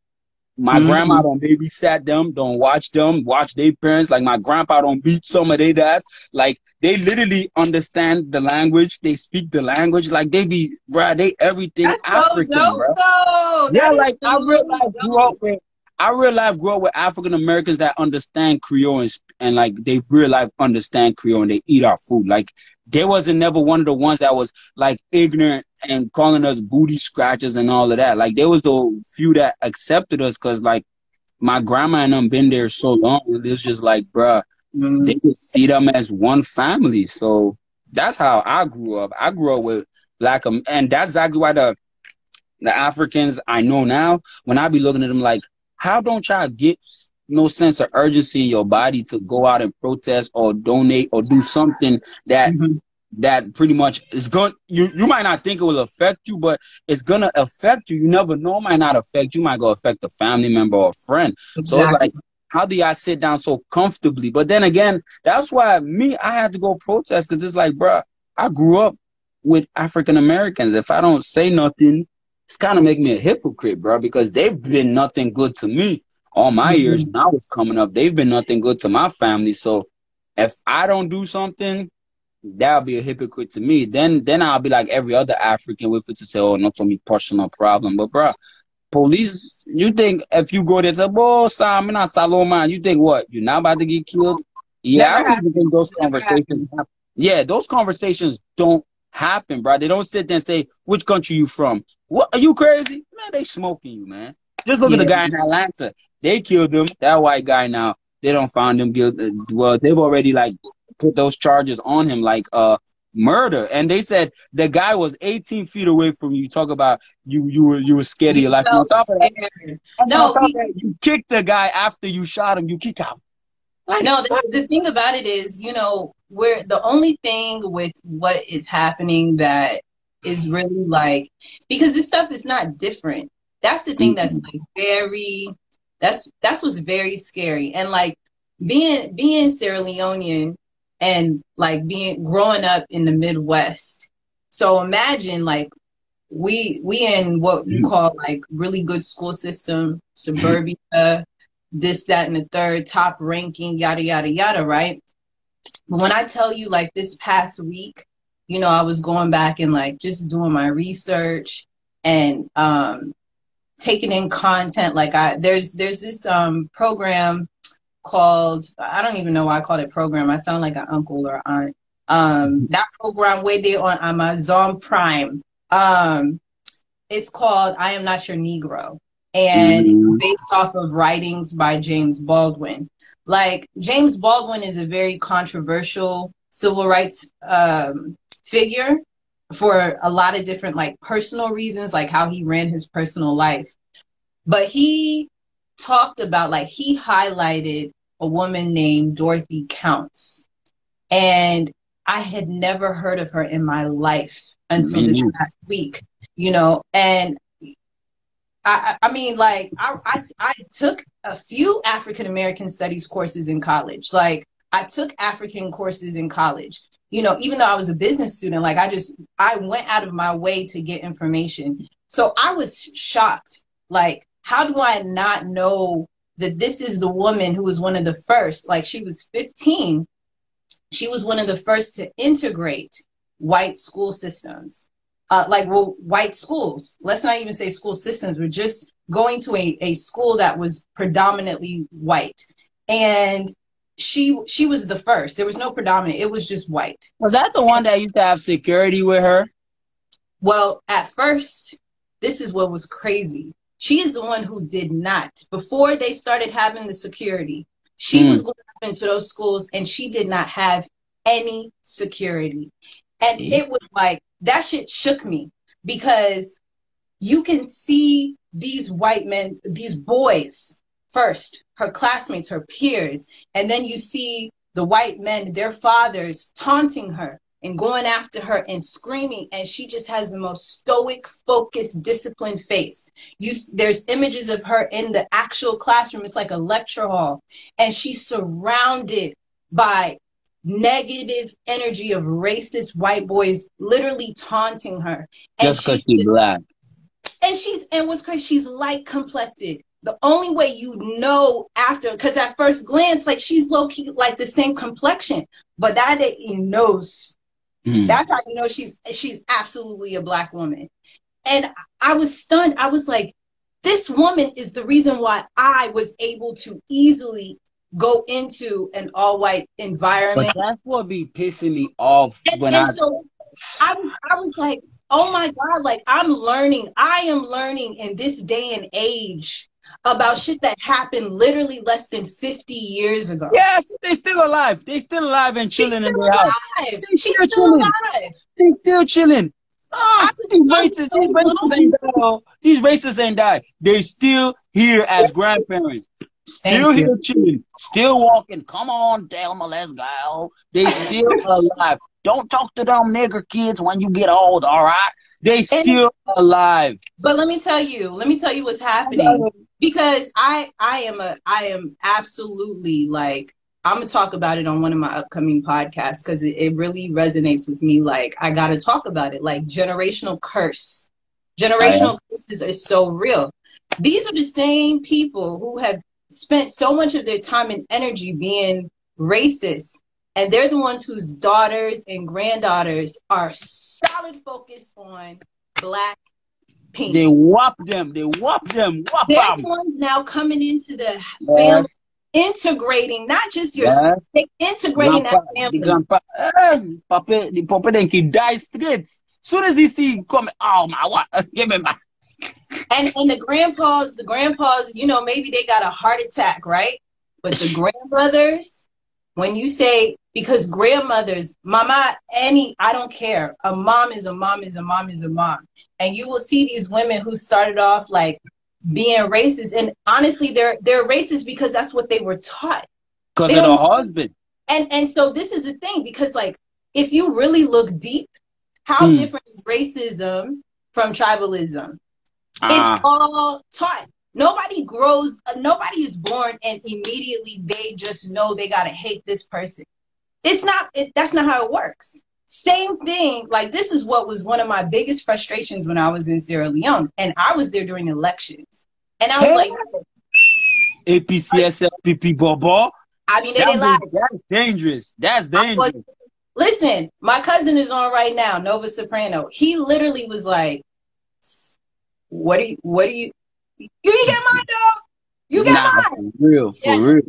My mm-hmm. grandma don't babysat them, don't watch them, watch their parents. Like, my grandpa don't beat some of their dads. Like, they literally understand the language. They speak the language. Like, they be, bruh, they everything that's African, so dope, bro. Yeah, like, so I real life grew up with, I real life grew up with African Americans that understand Creole and, and, like, they real life understand Creole and they eat our food. Like, they wasn't never one of the ones that was, like, ignorant and calling us booty scratchers and all of that. Like, there was the few that accepted us because, like, my grandma and them been there so long. It was just like, bruh, mm-hmm. they could see them as one family. So that's how I grew up. I grew up with Black, um, and that's exactly why the the Africans I know now, when I be looking at them like, how don't y'all get no sense of urgency in your body to go out and protest or donate or do something that mm-hmm. that pretty much is going, you, you might not think it will affect you, but it's going to affect you. You never know. It might not affect you. It might go affect a family member or a friend. Exactly. So it's like, how do y'all sit down so comfortably? But then again, that's why me, I had to go protest because it's like, bro, I grew up with African Americans. If I don't say nothing, it's kind of make me a hypocrite, bro, because they've been nothing good to me all my mm-hmm. years when I was coming up. They've been nothing good to my family. So if I don't do something, that'll be a hypocrite to me. Then then I'll be like every other African with it to say, oh, not to me personal problem. But bro, police, you think if you go there to oh Simon not Salomon, you think what? You're not about to get killed? Yeah, I don't even think those conversations happen. Yeah, those conversations don't happen, bro. They don't sit there and say, which country you from? What are you crazy? Man, they smoking you, man. Just look yeah. at the guy in Atlanta. They killed him. That white guy now. They don't find him guilty. Well, they've already like put those charges on him, like uh murder, and they said the guy was eighteen feet away from you. Talk about you you were you were scared of your life. So on top of that, no, on top he, of that, you kicked the guy after you shot him. You kicked him. Like, no, the, the thing about it is, you know, we're the only thing with what is happening that is really like, because this stuff is not different. That's the thing mm-hmm. that's like very that's that's what's very scary. And like being being Sierra Leonean. And like being growing up in the Midwest. So imagine like we we in what you call like really good school system, suburbia, this, that, and the third, top ranking, yada, yada, yada, right? But when I tell you like this past week, you know, I was going back and like just doing my research and um, taking in content. Like I there's there's this um, program called, I don't even know why I called it program. I sound like an uncle or aunt. Um, that program way there on Amazon Prime. Um, it's called I Am Not Your Negro. And mm. it's based off of writings by James Baldwin. Like, James Baldwin is a very controversial civil rights um, figure for a lot of different, like, personal reasons, like how he ran his personal life. But he talked about, like, he highlighted a woman named Dorothy Counts, and I had never heard of her in my life until mm-hmm. this last week, you know. And I, I mean, like, I, I, I took a few African American studies courses in college. Like, I took African courses in college, you know, even though I was a business student. Like, I just, I went out of my way to get information. So I was shocked, like, how do I not know that this is the woman who was one of the first? Like, she was fifteen. She was one of the first to integrate white school systems. Uh, like, well, white schools. Let's not even say school systems. We're just going to a, a school that was predominantly white. And she she was the first. There was no predominant. It was just white. Was that the one that used to have security with her? Well, at first, this is what was crazy. She is the one who did not. Before they started having the security, she mm. was going up into those schools and she did not have any security. And mm. it was like, that shit shook me, because you can see these white men, these boys first, her classmates, her peers, and then you see the white men, their fathers, taunting her and going after her and screaming, and she just has the most stoic, focused, disciplined face. You, there's images of her in the actual classroom. It's like a lecture hall, and she's surrounded by negative energy of racist white boys literally taunting her. And just because she's, she's black. And she's, and what's crazy, she's light complected. The only way you know after, because at first glance, like, she's low-key like the same complexion, but that day you know. Mm. That's how you know she's she's absolutely a black woman. And I was stunned. I was like, this woman is the reason why I was able to easily go into an all-white environment. But that's what be pissing me off. And, when and I... so I, I was like, oh my God, like, I'm learning. I am learning in this day and age about shit that happened literally less than fifty years ago. Yes, they're still alive. They're still alive and chilling in their house. She's still, still alive. They're still chilling. Oh, these racists, so these racists ain't die. These racists ain't die. They're still here as grandparents. Still here chilling. Still walking. Come on, Delma, let's go. They still alive. Don't talk to them nigger kids when you get old, all right? They still and, alive. But let me tell you, let me tell you what's happening. Because I I am a I am absolutely, like, I'm gonna talk about it on one of my upcoming podcasts, because it, it really resonates with me. Like, I gotta talk about it. Like, generational curse. Generational curses are so real. These are the same people who have spent so much of their time and energy being racist. And they're the ones whose daughters and granddaughters are solid focused on Black Pink. They whop them. They whop them. Whop they're them. The ones now coming into the yes. family, integrating, not just your, yes. they integrating grandpa, that family. The grandpa, hey, papa, the papa then he die straight. Soon as he see come, oh my, what? Give me my. And and the grandpas, the grandpas, you know, maybe they got a heart attack, right? But the grandmothers. When you say, because grandmothers, mama, any, I don't care. A mom is a mom is a mom is a mom. And you will see these women who started off like being racist. And honestly, they're they're racist because that's what they were taught. Because of the husband. And and so this is the thing, because like, if you really look deep, how mm. different is racism from tribalism? Ah. It's all taught. Nobody grows, nobody is born and immediately they just know they gotta hate this person. It's not, it, that's not how it works. Same thing, like, this is what was one of my biggest frustrations when I was in Sierra Leone, and I was there during elections. And I was hey. like, A P C S L P P Bobo. I mean, they that didn't lie. That's dangerous, that's dangerous. Was, listen, my cousin is on right now, Nova Soprano. He literally was like, what do you, what do you, You ain't get mine, dog. You got nah, mine. For real, for yeah. real.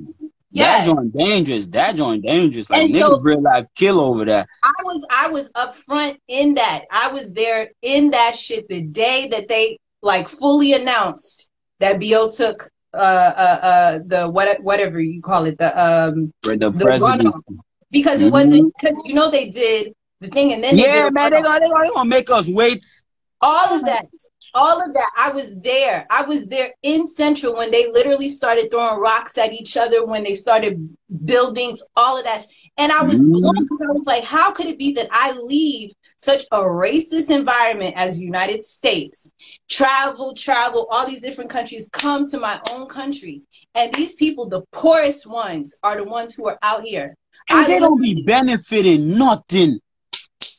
Yeah. That joint dangerous. That joint dangerous. Like, so, niggas real life kill over that. I was I was up front in that. I was there in that shit the day that they like fully announced that B O took uh uh uh the what whatever you call it, the um For the, the president. Because it mm-hmm. wasn't, because you know they did the thing and then they Yeah, did man, they gonna they gonna, they gonna make us wait. All of that. All of that, I was there. I was there in Central when they literally started throwing rocks at each other, when they started buildings, all of that. And I was mm. blown, because I was like, how could it be that I leave such a racist environment as the United States, travel, travel, all these different countries, come to my own country? And these people, the poorest ones, are the ones who are out here. And I they don't be benefiting nothing.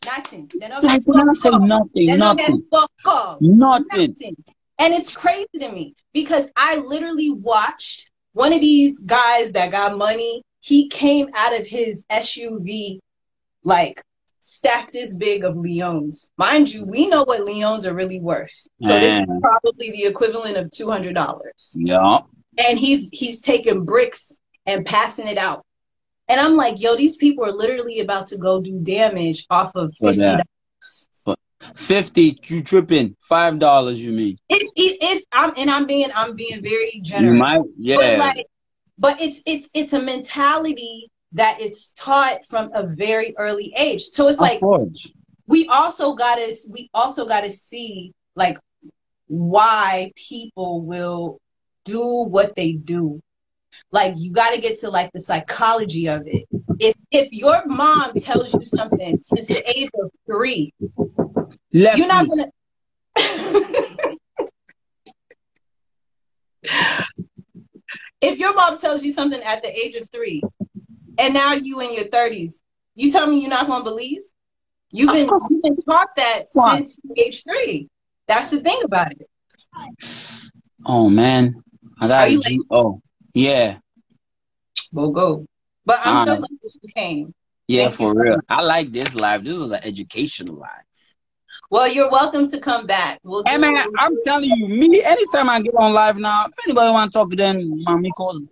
Nothing. They don't have nothing. Nothing. Nothing. And it's crazy to me, because I literally watched one of these guys that got money. He came out of his S U V, like, stacked this big of Leones. Mind you, we know what Leones are really worth. So this is probably the equivalent of two hundred dollars. Yeah. And he's he's taking bricks and passing it out. And I'm like, yo, these people are literally about to go do damage off of fifty dollars. Fifty, you tripping? Five dollars, you mean? If, if, if I'm and I'm being, I'm being very generous. You might, yeah. But, like, but it's it's it's a mentality that is taught from a very early age. So it's of like course. we also gotta we also gotta see like why people will do what they do. Like, you got to get to like the psychology of it. If if your mom tells you something since the age of three, Left you're not going to. If your mom tells you something at the age of three, and now you in your thirties, you tell me you're not going to believe? You've been, you've been taught that wow. since age three. That's the thing about it. Oh, man. I got you. Like, oh, yeah. Go, go. But I'm um, so glad that you came. Yeah, Thank for real. So I like this live. This was an educational live. Well, you're welcome to come back. We'll hey, man, I'm telling you, me, anytime I get on live now, if anybody want to talk to them, mommy calls,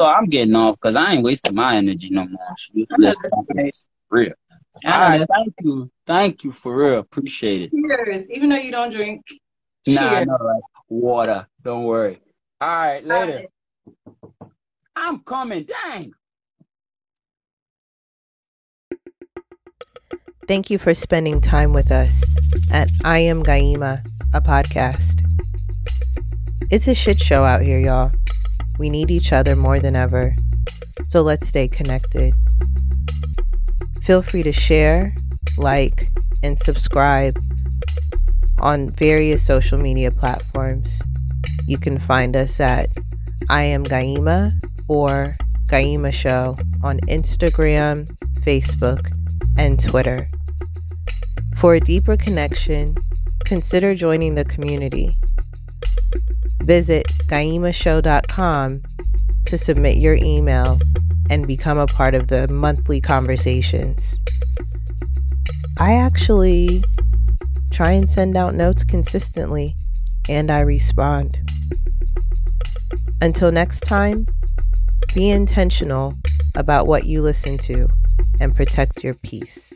I'm getting off because I ain't wasting my energy no more. Let's talk this for real. All right, thank you. Thank you, for real. Appreciate it. Cheers, even though you don't drink. Nah, no, water. Don't worry. All right, later. All right. I'm coming. Dang. Thank you for spending time with us at I Am Gaima, a podcast. It's a shit show out here, y'all. We need each other more than ever. So let's stay connected. Feel free to share, like, and subscribe on various social media platforms. You can find us at I Am Gaima or Gaima Show on Instagram, Facebook, and Twitter. For a deeper connection, consider joining the community. Visit gaima show dot com to submit your email and become a part of the monthly conversations. I actually try and send out notes consistently, and I respond. Until next time, be intentional about what you listen to and protect your peace.